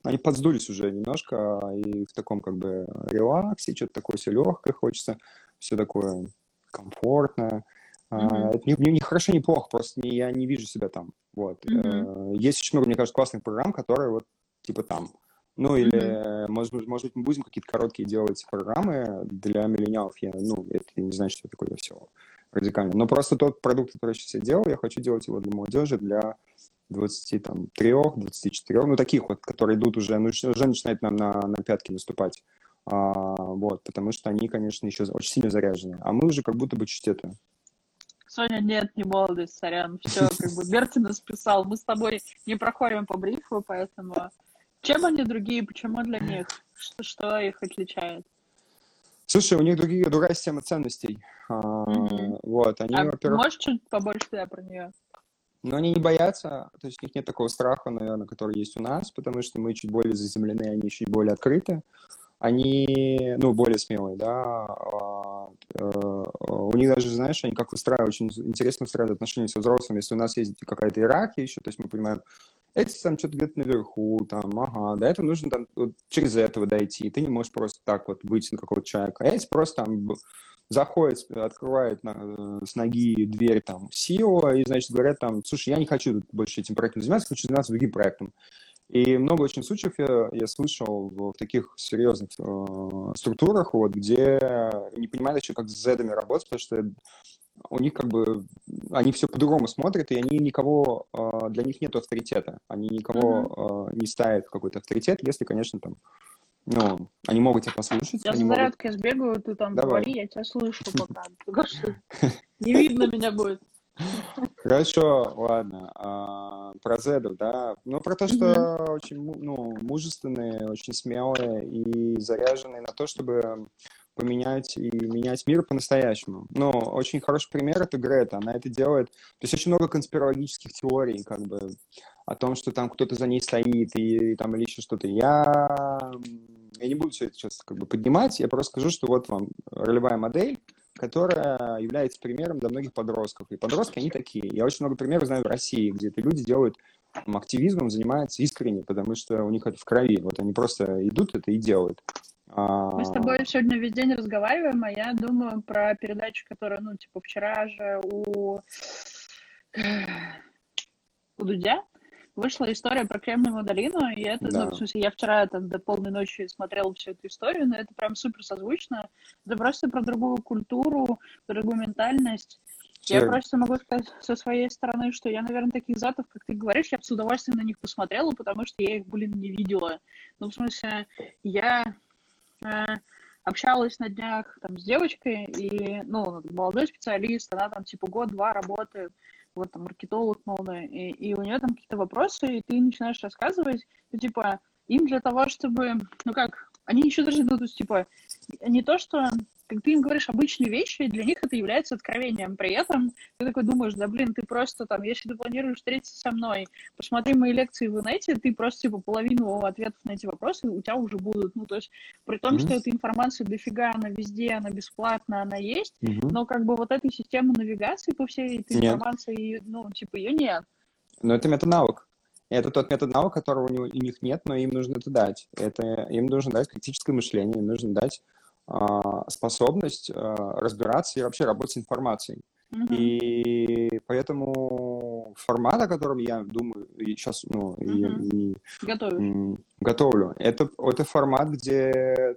они подсдулись уже немножко, и в таком как бы релаксе, что-то такое все легкое хочется, все такое комфортно. Mm-hmm. Это не хорошо, не плохо, просто я не вижу себя там. Вот. Mm-hmm. Есть очень много, мне кажется, классных программ, которые вот типа там. Ну, или, mm-hmm. может быть, мы будем какие-то короткие делать программы для миллениалов. Это не значит, что такое все радикально. Но просто тот продукт, который я сейчас делал, я хочу делать его для молодежи, для 23-24, таких вот, которые идут уже начинают нам на пятки наступать. Вот, потому что они, конечно, еще очень сильно заряжены. А мы уже как будто бы чуть это... Соня, нет, не молодость, сорян. Все, как бы Берти нас писал. Мы с тобой не проходим по брифу, поэтому... Чем они другие, почему для них? Что их отличает? Слушай, у них другая система ценностей. Mm-hmm. Вот, они, во-первых... Можешь чуть побольше тебя про нее? Но они не боятся, то есть у них нет такого страха, наверное, который есть у нас, потому что мы чуть более заземлены, они чуть более открыты. Они, более смелые, да. У них даже, знаешь, они как выстраивают, очень интересно выстраивают отношения со взрослыми. Если у нас есть какая-то иерархия еще, то есть мы понимаем, эти там что-то где-то наверху, там, до этого нужно там вот, через этого дойти. Ты не можешь просто так вот выйти на какого-то человека. А эти просто там заходят, открывают с ноги дверь там СИО и, значит, говорят там, слушай, я не хочу больше этим проектом заниматься, хочу заниматься другим проектом. И много очень случаев я слышал в таких серьезных структурах, вот, где не понимают еще, как с зедами работать, потому что у них как бы, они все по-другому смотрят, и они никого, для них нет авторитета, они никого не ставят в какой-то авторитет, если, конечно, там, они могут тебя послушать. Я с зарядкой сбегаю, ты там говори, я тебя слышу пока. Не видно меня будет. Хорошо, ладно. Про зедов, да. Про то, что очень мужественные, очень смелые и заряженные на то, чтобы поменять и менять мир по-настоящему. Очень хороший пример — это Грета. Она это делает. То есть очень много конспирологических теорий, как бы, о том, что там кто-то за ней стоит и там или еще что-то. Я не буду все это сейчас как бы поднимать. Я просто скажу, что вот вам ролевая модель, которая является примером для многих подростков. И подростки, они такие. Я очень много примеров знаю в России, где люди делают активизмом, занимаются искренне, потому что у них это в крови. Вот они просто идут это и делают. Мы с тобой сегодня весь день разговариваем, а я думаю про передачу, которая, вчера же у Дудя вышла история про Кремниевую долину, и это, в смысле, я вчера там до полной ночи смотрела всю эту историю, но это прям супер созвучно. Это просто про другую культуру, про другую ментальность. Я просто могу сказать со своей стороны, что я, наверное, таких зетов, как ты говоришь, я бы с удовольствием на них посмотрела, потому что я их, не видела. Я общалась на днях там с девочкой, и, молодой специалист, она там, год-два работает, вот там маркетолог новый, и у нее там какие-то вопросы, и ты начинаешь рассказывать, им для того, чтобы, они еще даже, не то, что, как ты им говоришь, обычные вещи, для них это является откровением. При этом ты такой думаешь, ты просто там, если ты планируешь встретиться со мной, посмотри мои лекции в инете, ты просто, половину ответов на эти вопросы у тебя уже будут. При том, что эта информация дофига, она везде, она бесплатна, она есть, но вот этой системы навигации по всей этой информации, ее нет. Но это метанавык. Это тот метод навык, которого у них нет, но им нужно это дать. Им нужно дать критическое мышление, им нужно дать способность разбираться и вообще работать с информацией. Mm-hmm. И поэтому формат, о котором я думаю, и сейчас готовлю, это формат, где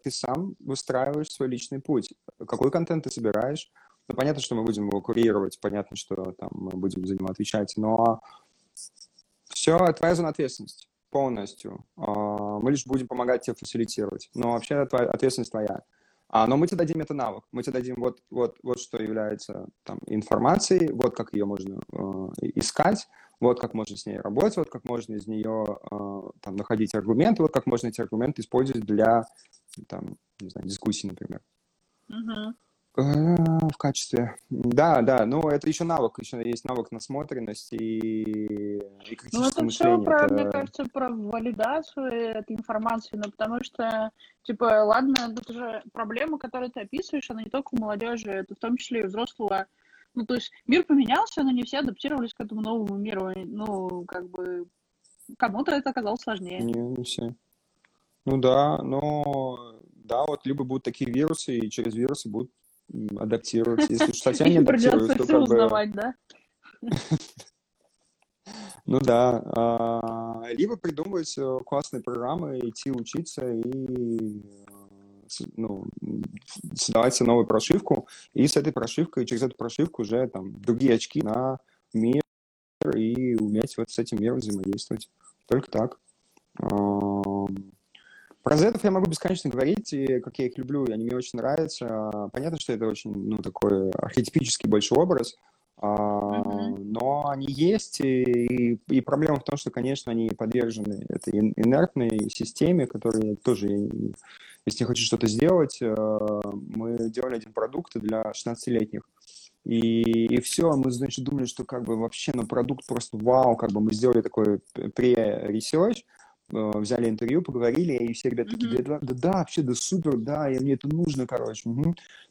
ты сам выстраиваешь свой личный путь. Какой контент ты собираешь? Понятно, что мы будем его курировать, понятно, что там, мы будем за него отвечать, но... Все, твоя зона ответственности полностью. Мы лишь будем помогать тебе фасилитировать. Но вообще ответственность твоя. Но мы тебе дадим это навык. Мы тебе дадим вот что является там, информацией, вот как ее можно искать, вот как можно с ней работать, вот как можно из нее находить аргументы, вот как можно эти аргументы использовать для там, не знаю, дискуссий, например. Uh-huh. В качестве. Да, но это еще навык, еще есть навык насмотренности и критического мышления. Ну, это все про, мне кажется, про валидацию этой информации, но потому что, типа, ладно, тут же проблема, которую ты описываешь, она не только у молодежи, это в том числе и взрослого. Ну, то есть мир поменялся, но не все адаптировались к этому новому миру. Ну, как бы, кому-то это оказалось сложнее. Не все. Ну да, но да, вот либо будут такие вирусы, и через вирусы будут адаптироваться. Если уж совсем не адаптируются, то как бы... узнавать, да? Ну да. Либо придумывать классные программы, идти учиться и создавать себе новую прошивку. И с этой прошивкой, через эту прошивку уже там другие очки на мир и уметь вот с этим миром взаимодействовать. Только так. Про зетов я могу бесконечно говорить, и как я их люблю, они мне очень нравятся. Понятно, что это очень, такой архетипический больше образ, но они есть, и проблема в том, что, конечно, они подвержены этой инертной системе, которая тоже, если я хочу что-то сделать, мы делали один продукт для 16-летних. И все, мы, значит, думали, что как бы вообще, продукт просто вау, как бы мы сделали такой pre-research, взяли интервью, поговорили, и все ребята такие, да, вообще, да, супер, да, и мне это нужно, короче. Угу.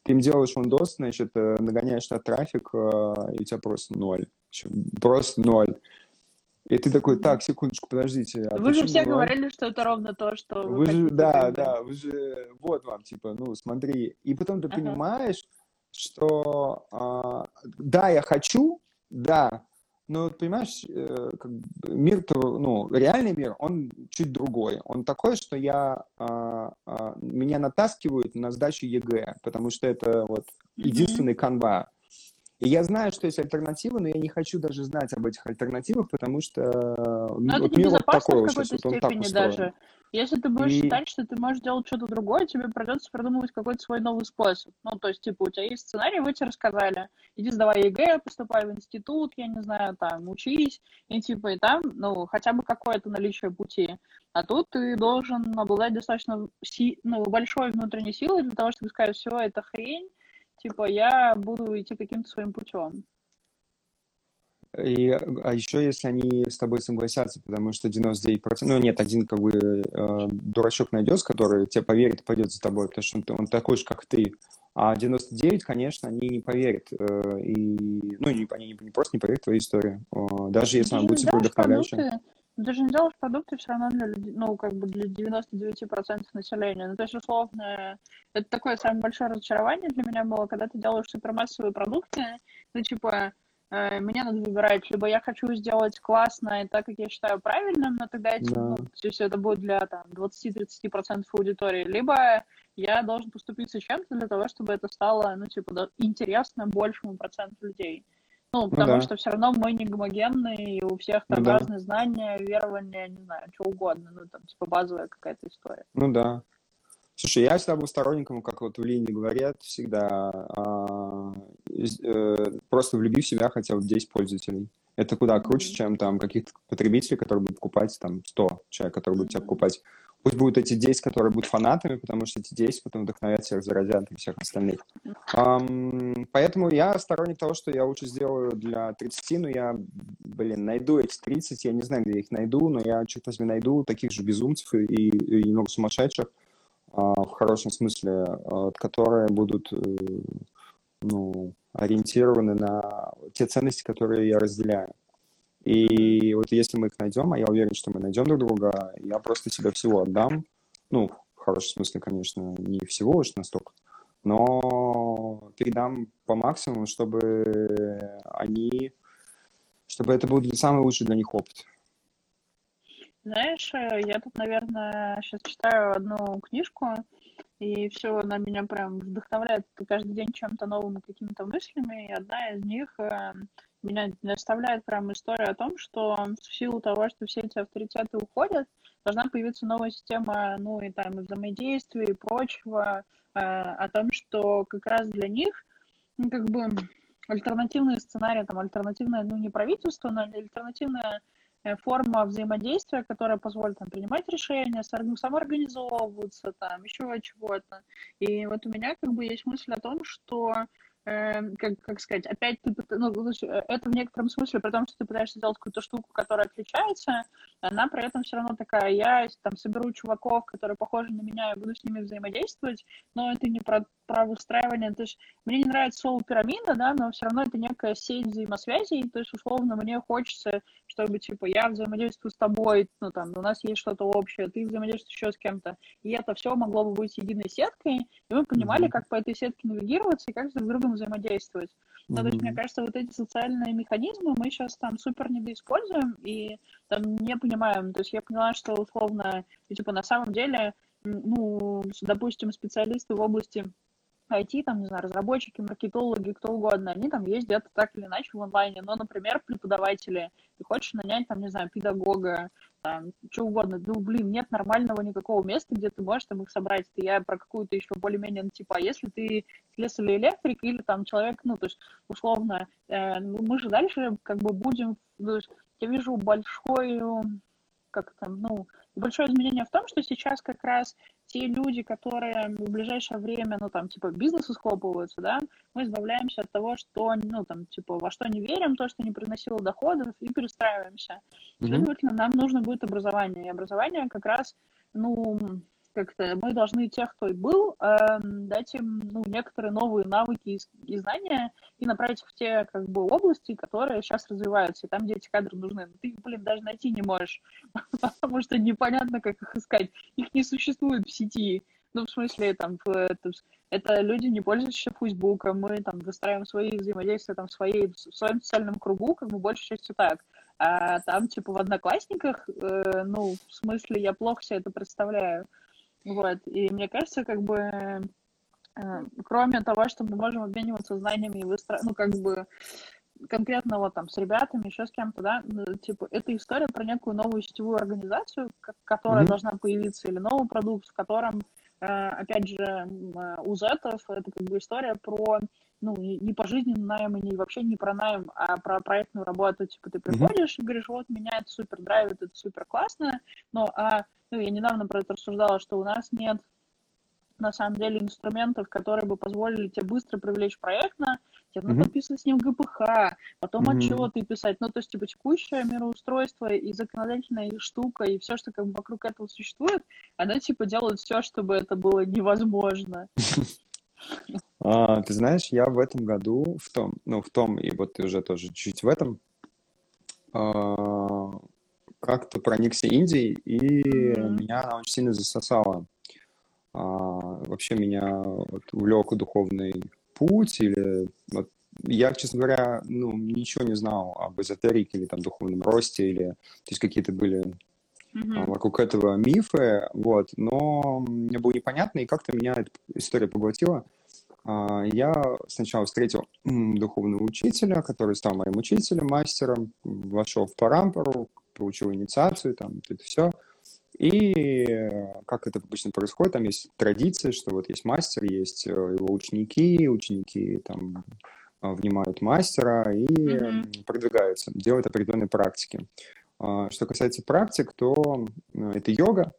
Ты им делаешь лондос, значит, нагоняешь на трафик, и у тебя просто ноль. Просто ноль. И ты такой, так, секундочку, подождите. А вы же все говорили, что это ровно то, что вы хотите. Вот вам, смотри. И потом ты понимаешь, что да, я хочу, да, но, понимаешь, мир-то, реальный мир, он чуть другой. Он такой, что меня натаскивают на сдачу ЕГЭ, потому что это вот единственный канва. И я знаю, что есть альтернативы, но я не хочу даже знать об этих альтернативах, потому что вот мир вот такой вот сейчас, вот он так устроен. Даже. Если ты будешь считать, что ты можешь делать что-то другое, тебе придется придумывать какой-то свой новый способ. То есть, у тебя есть сценарий, вы тебе рассказали. Иди сдавай ЕГЭ, поступай в институт, я не знаю, там, учись. И там, хотя бы какое-то наличие пути. А тут ты должен обладать достаточно большой внутренней силой для того, чтобы сказать, все, это хрень, я буду идти каким-то своим путем. А еще, если они с тобой согласятся, потому что 99%, один дурачок найдется, который тебе поверит и пойдет за тобой, потому что он такой же, как ты. А 99%, конечно, они не поверят. Они просто не поверят в твою историю. Даже если она будет вдохновляющей. Ты же не делаешь продукты все равно для людей, для 99% населения. То есть, условно, это такое самое большое разочарование для меня было, когда ты делаешь супермассовые продукты, мне надо выбирать, либо я хочу сделать классно и так, как я считаю правильным, но тогда это будет для 20-30% аудитории, либо я должен поступиться чем-то для того, чтобы это стало, интересно большему проценту людей. Что все равно мы не гомогенные, и у всех там разные знания, верования, не знаю, что угодно, базовая какая-то история. Слушай, я всегда был сторонником, как вот в Лине говорят, всегда просто влюби в себя хотя бы 10 пользователей. Это куда круче, чем там каких-то потребителей, которые будут покупать, там, 100 человек, которые будут тебя покупать. Пусть будут эти 10, которые будут фанатами, потому что эти 10 потом вдохновят всех, заразят и всех остальных. Поэтому я сторонник того, что я лучше сделаю для 30, но я, найду эти 30, я не знаю, где я их найду, но я, черт возьми, найду таких же безумцев и немного сумасшедших, в хорошем смысле, которые будут ориентированы на те ценности, которые я разделяю. И вот если мы их найдем, а я уверен, что мы найдем друг друга, я просто себя всего отдам. В хорошем смысле, конечно, не всего уж настолько, но передам по максимуму, чтобы это был самый лучший для них опыт. Знаешь, я тут, наверное, сейчас читаю одну книжку, и все, она меня прям вдохновляет каждый день чем-то новым, какими-то мыслями, и одна из них меня оставляет прям история о том, что в силу того, что все эти авторитеты уходят, должна появиться новая система, и взаимодействия, и прочего, о том, что как раз для них, альтернативные сценарии, альтернативное, не правительство, но альтернативное форма взаимодействия, которая позволит там, принимать решения, самоорганизовываться, там, еще чего-то. И вот у меня как бы есть мысль о том, что, как сказать, опять ты, ну, это в некотором смысле, при том, что ты пытаешься сделать какую-то штуку, которая отличается, она при этом все равно такая, я там соберу чуваков, которые похожи на меня, и буду с ними взаимодействовать, но это не про выстраивание, то есть мне не нравится слово пирамида, да, но все равно это некая сеть взаимосвязей, то есть условно мне хочется, чтобы, типа, я взаимодействую с тобой, ну, там, у нас есть что-то общее, ты взаимодействуешь еще с кем-то, и это все могло бы быть единой сеткой, и мы понимали, как по этой сетке навигироваться и как друг с другом взаимодействовать. Ну, то есть, мне кажется, вот эти социальные механизмы мы сейчас там супер недоиспользуем и там не понимаем, то есть я поняла, что условно, типа, на самом деле, ну, допустим, специалисты в области IT, там, не знаю, разработчики, маркетологи, кто угодно, они там есть где-то так или иначе в онлайне, но, например, преподаватели, ты хочешь нанять, там, не знаю, педагога, там, что угодно, ну, блин, нет нормального никакого места, где ты можешь там их собрать, это я про какую-то еще более-менее, ну, типа, если ты слесарь, электрик или там человек, ну, то есть, условно, мы же дальше как бы будем, то есть, я вижу большое изменение в том, что сейчас как раз те люди, которые в ближайшее время, ну, там, типа, бизнес схлопываются, да, мы избавляемся от того, что, ну, там, типа, во что не верим, то, что не приносило доходов, и перестраиваемся. Следовательно, нам нужно будет образование. И образование как раз, ну, как-то мы должны тех, кто и был, дать им, ну, некоторые новые навыки и знания и направить их в те, как бы, области, которые сейчас развиваются, и там, где эти кадры нужны. Но ты их, блин, даже найти не можешь, потому что непонятно, как их искать. Их не существует в сети. Ну, в смысле, там, это люди, не пользующиеся Фейсбуком, мы там выстраиваем свои взаимодействия там, в своем социальном кругу, как бы, большей частью так. А там, типа, в Одноклассниках, ну, в смысле, я плохо себе это представляю. Вот, и мне кажется, как бы, кроме того, что мы можем обмениваться знаниями и ну, как бы, конкретно вот там с ребятами, еще с кем-то, да, ну, типа, это история про некую новую сетевую организацию, которая должна появиться, или новый продукт, в котором, опять же, у зетов это как бы история про, ну, не пожизненный найм, и не, вообще не про найм, а про проектную работу, типа, ты приходишь и говоришь, вот, меня это супер драйвит, это супер классно, но, ну, я недавно про это рассуждала, что у нас нет, на самом деле, инструментов, которые бы позволили тебе быстро привлечь проектно, тебе надо подписывать с ним ГПХ, потом отчеты писать, ну, то есть, типа, текущее мироустройство и законодательная и штука, и все, что как бы вокруг этого существует, она, типа, делает все, чтобы это было невозможно. Ты знаешь, я в этом году, в том, и вот ты уже тоже чуть в этом, как-то проникся Индией, и меня она очень сильно засосала. Вообще меня вот увлек духовный путь, или вот, я, честно говоря, ну, ничего не знал об эзотерике или там духовном росте, или то есть какие-то были вокруг этого мифы, вот, но мне было непонятно, и как-то меня эта история поглотила. Я сначала встретил духовного учителя, который стал моим учителем, мастером, вошел в парампору, получил инициацию, там, это все. И как это обычно происходит, там есть традиция, что вот есть мастер, есть его ученики там внимают мастера и продвигаются, делают определенные практики. Что касается практик, то это йога.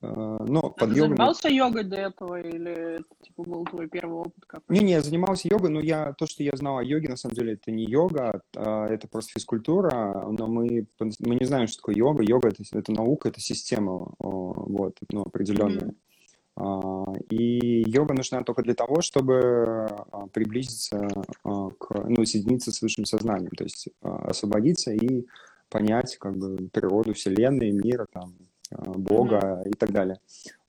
Но ты занимался йогой до этого, или это, типа, был твой первый опыт? Не, я занимался йогой, но то, что я знал о йоге, на самом деле, это не йога, это просто физкультура, но мы не знаем, что такое йога. Йога — это наука, это система, вот, ну, определенная. И йога нужна только для того, чтобы приблизиться ну, соединиться с высшим сознанием, то есть освободиться и понять, как бы, природу Вселенной, мира, там, Бога и так далее.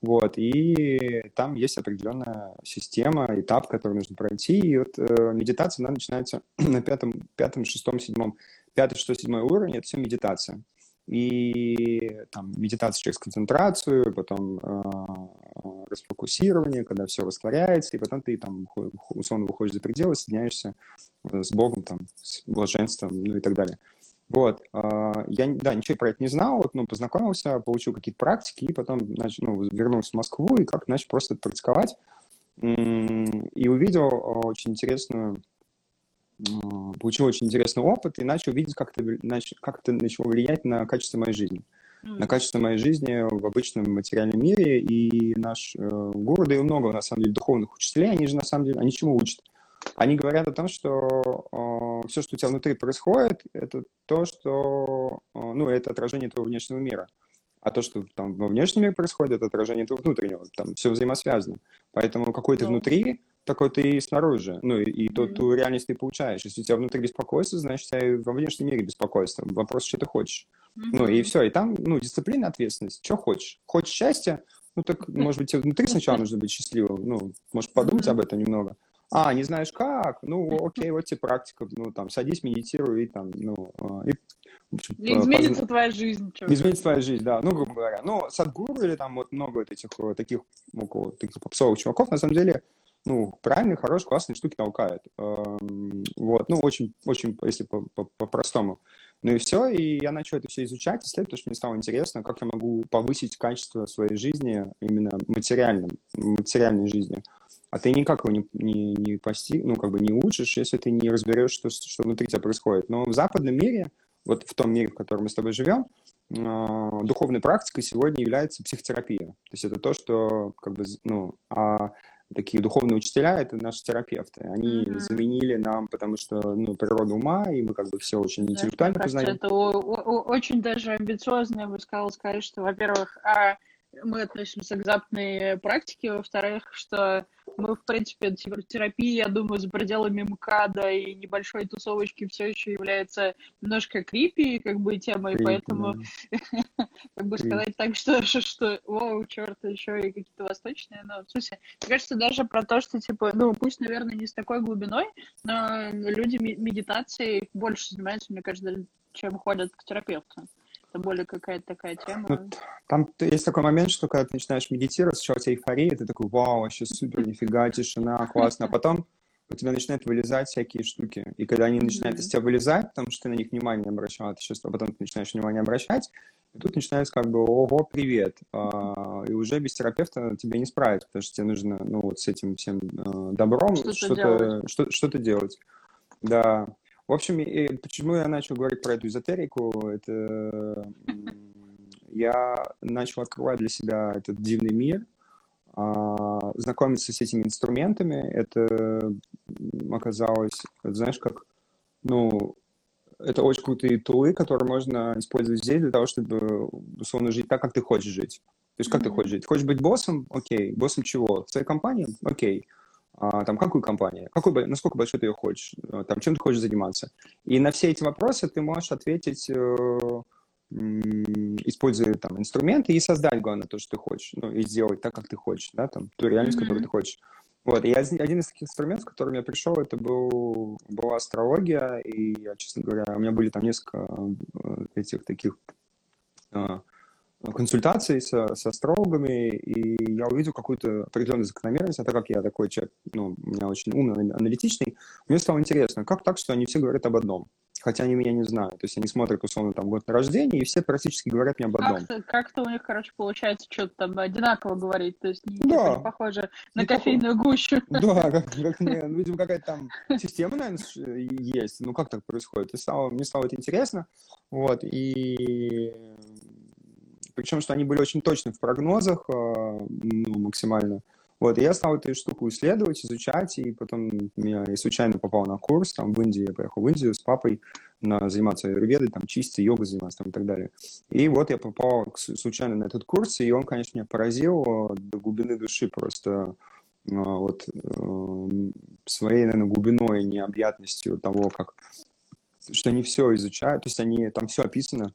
Вот, и там есть определенная система, этап, который нужно пройти, и вот медитация, она начинается на пятом, шестом, седьмом уровне, это все медитация. И там медитация через концентрацию, потом расфокусирование, когда все растворяется, и потом ты там условно выходишь за пределы, соединяешься с Богом, там, с блаженством, ну и так далее. Вот, я, да, ничего про это не знал, вот, ну, познакомился, получил какие-то практики, и потом, значит, ну, вернулся в Москву и как-то начал просто практиковать. И увидел очень интересную получил очень интересный опыт и начал видеть, как это начало влиять на качество моей жизни. На качество моей жизни в обычном материальном мире. И наш гуру, да и много, на самом деле, духовных учителей, они же, на самом деле, они чему учат? Они говорят о том, что все, что у тебя внутри происходит, это то, что, это отражение твоего внешнего мира. А то, что там во внешнем мире происходит, это отражение твоего внутреннего. Там все взаимосвязано. Поэтому какой ты внутри, такой ты и снаружи. Ту реальность ты получаешь. Если у тебя внутри беспокойство, значит, у тебя и во внешнем мире беспокойство. Вопрос, что ты хочешь. И все. И там, дисциплина, ответственность. Что хочешь? Хочешь счастья? Так, может быть, тебе внутри сначала нужно быть счастливым. Может, подумать об этом немного. А, не знаешь как? Окей, вот тебе практика. Садись, медитируй и изменится твоя жизнь. Изменится твоя жизнь, да. Грубо говоря. Садгуру или там вот много этих таких около таких попсовых чуваков, на самом деле, правильные, хорошие, классные штуки толкают. Очень, очень, если по-простому. И все. И я начал это все изучать, исследовать, потому что мне стало интересно, как я могу повысить качество своей жизни, именно материальной жизни. А ты никак его не улучшишь, если ты не разберешь, что внутри тебя происходит. Но в западном мире, вот в том мире, в котором мы с тобой живем, духовной практикой сегодня является психотерапия. То есть это то, что такие духовные учителя — это наши терапевты. Они заменили нам, потому что природа ума, и мы все очень интеллектуально познаем. Это очень даже амбициозно, я бы сказать, что, во-первых, мы относимся к западной практике, во-вторых, что мы, в принципе, терапия, я думаю, за пределами МКАДа и небольшой тусовочки все еще является немножко крипи, темой, крипи, поэтому, да. Сказать так, что вау, черт, еще и какие-то восточные, в смысле, мне кажется, даже про то, что, пусть, наверное, не с такой глубиной, но люди медитацией больше занимаются, мне кажется, чем ходят к терапевту. Это более какая-то такая тема. Там есть такой момент, что когда ты начинаешь медитировать, сначала у тебя эйфория, ты такой, вау, вообще супер, нифига, тишина, классно. А потом у тебя начинают вылезать всякие штуки. И когда они начинают из тебя вылезать, потому что ты на них внимание не обращал, а потом ты начинаешь внимание обращать, и тут начинается ого, привет. И уже без терапевта тебе не справиться, потому что тебе нужно, с этим всем добром что-то делать. Да. В общем, почему я начал говорить про эту эзотерику, это я начал открывать для себя этот дивный мир, знакомиться с этими инструментами. Это оказалось, знаешь, это очень крутые тулы, которые можно использовать здесь для того, чтобы, условно, жить так, как ты хочешь жить. То есть, как ты хочешь жить? Хочешь быть боссом? Окей. Боссом чего? В своей компании? Окей. Какую компанию, насколько большой ты ее хочешь, чем ты хочешь заниматься. И на все эти вопросы ты можешь ответить, используя инструменты, и создать, главное, то, что ты хочешь, и сделать так, как ты хочешь, ту реальность, которую ты хочешь. И один из таких инструментов, к которым я пришел, это была астрология, и, честно говоря, у меня были там несколько этих таких консультации с астрологами, и я увидел какую-то определенную закономерность, а так как я такой человек, у меня очень умный, аналитичный, мне стало интересно, как так, что они все говорят об одном, хотя они меня не знают, то есть они смотрят, условно, год на рождение, и все практически говорят мне об одном. Как-то у них, получается, что-то там одинаково говорить, то есть не похоже на кофейную гущу. Да, видимо, какая-то там система, наверное, есть, как так происходит, мне стало это интересно, и... Причем, что они были очень точны в прогнозах, максимально. И я стал эту штуку исследовать, изучать, и потом я случайно попал на курс, в Индии, я поехал в Индию с папой заниматься аюрведой, чистить, йогой заниматься, и так далее. И я попал случайно на этот курс, и он, конечно, меня поразил до глубины души просто, своей, наверное, глубиной, необъятностью того, как... что они все изучают, то есть они там все описано,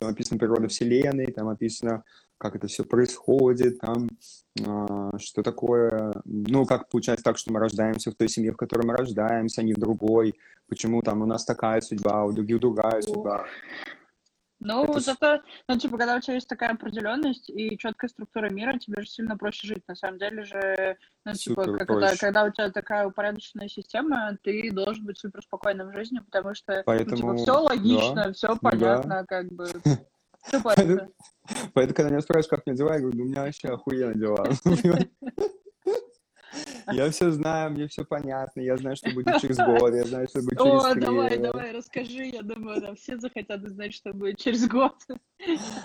там описана природа Вселенной, там описано, как это все происходит, там что такое, как получается так, что мы рождаемся в той семье, в которой мы рождаемся, а не в другой, почему там у нас такая судьба, у других другая судьба. Зато, когда у тебя есть такая определенность и четкая структура мира, тебе же сильно проще жить. На самом деле же, когда у тебя такая упорядоченная система, ты должен быть супер спокойным в жизни, потому что все логично, все понятно, все понятно. Поэтому, когда меня спрашивают, как у меня дела, я говорю, у меня вообще охуенные дела. Я все знаю, мне все понятно, я знаю, что будет через год, я знаю, что будет через три. О, давай, расскажи, я думаю, да, все захотят узнать, что будет через год.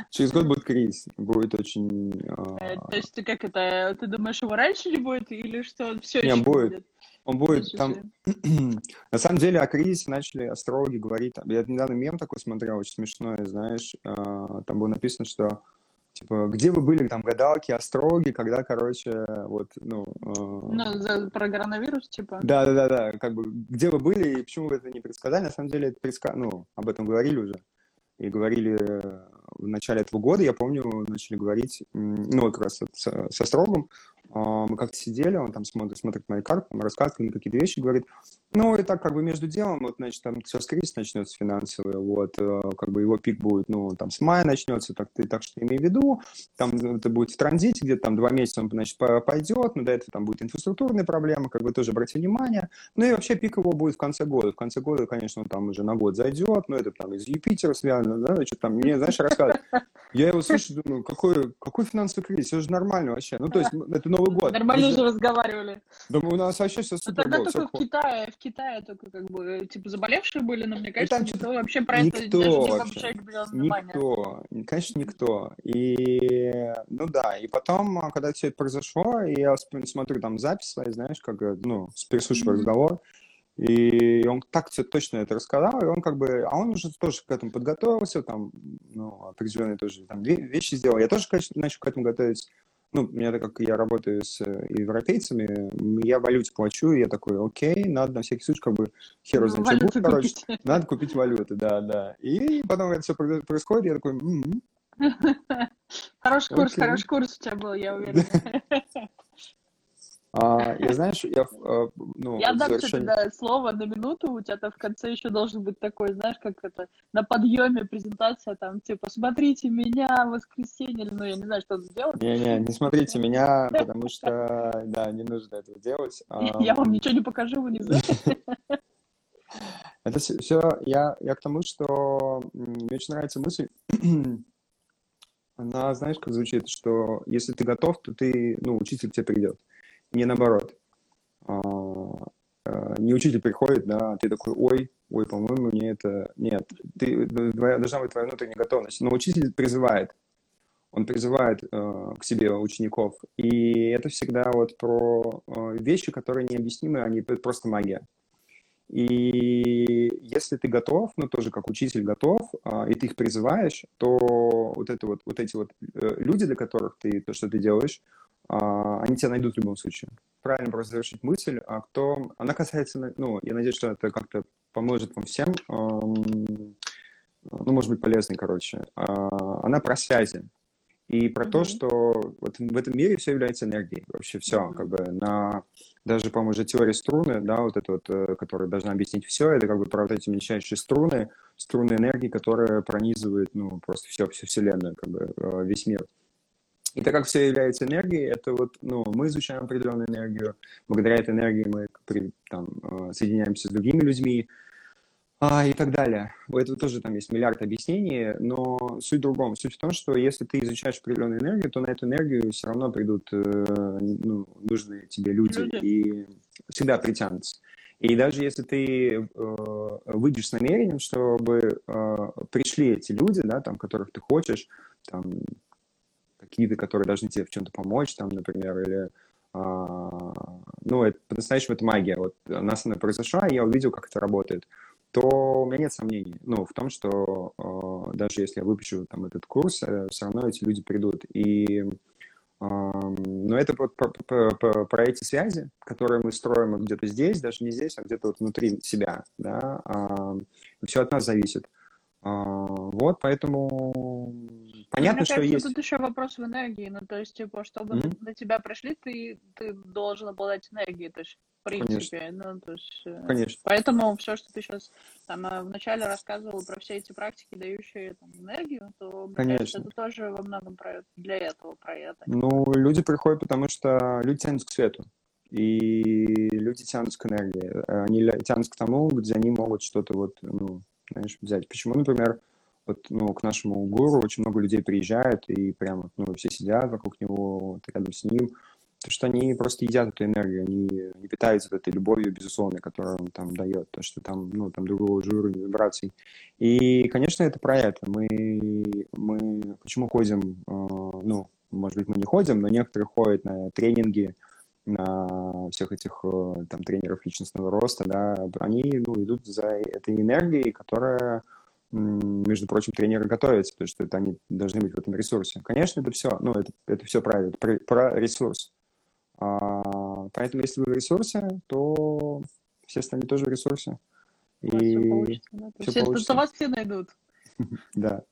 Через год будет кризис, будет очень... То есть ты как это, ты думаешь, его раньше не будет, или что он все еще будет? Он будет там... На самом деле о кризисе начали астрологи говорить. Я недавно мем такой смотрел, очень смешной, знаешь, там было написано, что типа, где вы были, там, гадалки, астрологи, когда, короче, вот, ну... про коронавирус, типа? Да, как бы, где вы были и почему вы это не предсказали? На самом деле, это об этом говорили уже. И говорили в начале этого года, я помню, начали говорить, как раз с астрологом. Мы как-то сидели, он там смотрит мои карты, он рассказывает мне какие-то вещи, говорит, и так как бы между делом, вот, значит, там сейчас кризис начнется финансовый, вот, как бы его пик будет, там с мая начнется, так что имей в виду, там это будет в транзите, где-то там 2 месяца он, значит, пойдет, но до этого там будут инфраструктурные проблемы, как бы тоже обратите внимание, и вообще пик его будет в конце года, конечно, он там уже на год зайдет, но это там из Юпитера связано, да, что там, мне, знаешь, рассказывают, я его слушаю, думаю, какой финансовый кризис, все же нормально вообще, то есть, это Новый год. Нормально уже разговаривали. Думаю, у нас вообще все супер. Тогда было, только в Китае только как бы, типа, заболевшие были, но мне кажется, никто вообще про это даже не обращает внимания. Конечно, никто. И, и потом, когда все это произошло, я смотрю там запись, знаешь, как, переслушиваю разговор, и он так все точно это рассказал, и он как бы, а он уже тоже к этому подготовился, там, определенные тоже там вещи сделал. Я тоже, конечно, начал к этому готовиться. Так как я работаю с европейцами, я валюте плачу, и я такой, окей, надо на всякий случай, как бы, хер знает, что будет, короче, надо купить валюты, да. И потом это все происходит, я такой, Хороший курс у тебя был, я уверен. Я дам тебе слово на минуту, у тебя там в конце еще должен быть такой, знаешь, как это, на подъеме презентация, там, типа, смотрите меня в воскресенье, я не знаю, что тут делать. Не смотрите меня, потому что, не нужно этого делать. Я вам ничего не покажу, вы не знаете. Это все, я к тому, что мне очень нравится мысль, она, знаешь, как звучит, что если ты готов, то ты, учитель к тебе придет. Не наоборот. Не учитель приходит, да, ты такой, ой, по-моему, мне это... Нет, должна быть твоя внутренняя готовность. Но учитель призывает. Он призывает к себе учеников. И это всегда вот про вещи, которые необъяснимы, они просто магия. И если ты готов, тоже как учитель готов, и ты их призываешь, то вот эти люди, для которых ты то, что ты делаешь, они тебя найдут в любом случае. Правильно просто завершить мысль, она касается, я надеюсь, что это как-то поможет вам всем, может быть, полезной, короче. Она про связи и про то, что вот в этом мире все является энергией, вообще все, как бы, даже, по-моему, уже теория струны, да, которая должна объяснить все, это как бы про вот эти мельчайшие струны энергии, которые пронизывают, просто всю вселенную, как бы, весь мир. И так как все является энергией, это мы изучаем определенную энергию, благодаря этой энергии мы соединяемся с другими людьми и так далее. У этого тоже там есть миллиард объяснений, но суть в другом. Суть в том, что если ты изучаешь определенную энергию, то на эту энергию все равно придут нужные тебе люди и всегда притянутся. И даже если ты выйдешь с намерением, чтобы пришли эти люди, да, там, которых ты хочешь, там, какие-то, которые должны тебе в чем-то помочь, там, например, или... по-настоящему это магия. Вот у нас она произошла, и я увидел, как это работает. То у меня нет сомнений, в том, что даже если я выпущу там этот курс, все равно эти люди придут. И... это про эти связи, которые мы строим где-то здесь, даже не здесь, а где-то вот внутри себя, да? Все от нас зависит. Поэтому... Понятно, что есть. Тут еще вопрос в энергии, чтобы на тебя пришли, ты должен обладать энергией, в принципе. Конечно. Конечно. Поэтому все, что ты сейчас вначале рассказывал про все эти практики, дающие энергию, то, мне кажется, это тоже во многом для этого, про это. Люди приходят, потому что люди тянутся к свету, и люди тянутся к энергии, они тянутся к тому, где они могут что-то взять. Почему, например, к нашему гуру очень много людей приезжают, и прямо все сидят вокруг него, рядом с ним. что они просто едят эту энергию, они питаются этой любовью, безусловно, которую он там дает, то, что там, ну, там другого же уровня вибраций. И, конечно, это про это. Мы почему ходим, ну, может быть, мы не ходим, но некоторые ходят на тренинги, на всех этих там тренеров личностного роста, да, они, ну, идут за этой энергией, которая, между прочим, тренеры готовятся, потому что это они должны быть в этом ресурсе. Конечно, это все, ну, это все правильно, это про ресурс. Поэтому, если вы в ресурсе, то все остальные тоже в ресурсе. И все получится. Все, что вас все найдут. Да.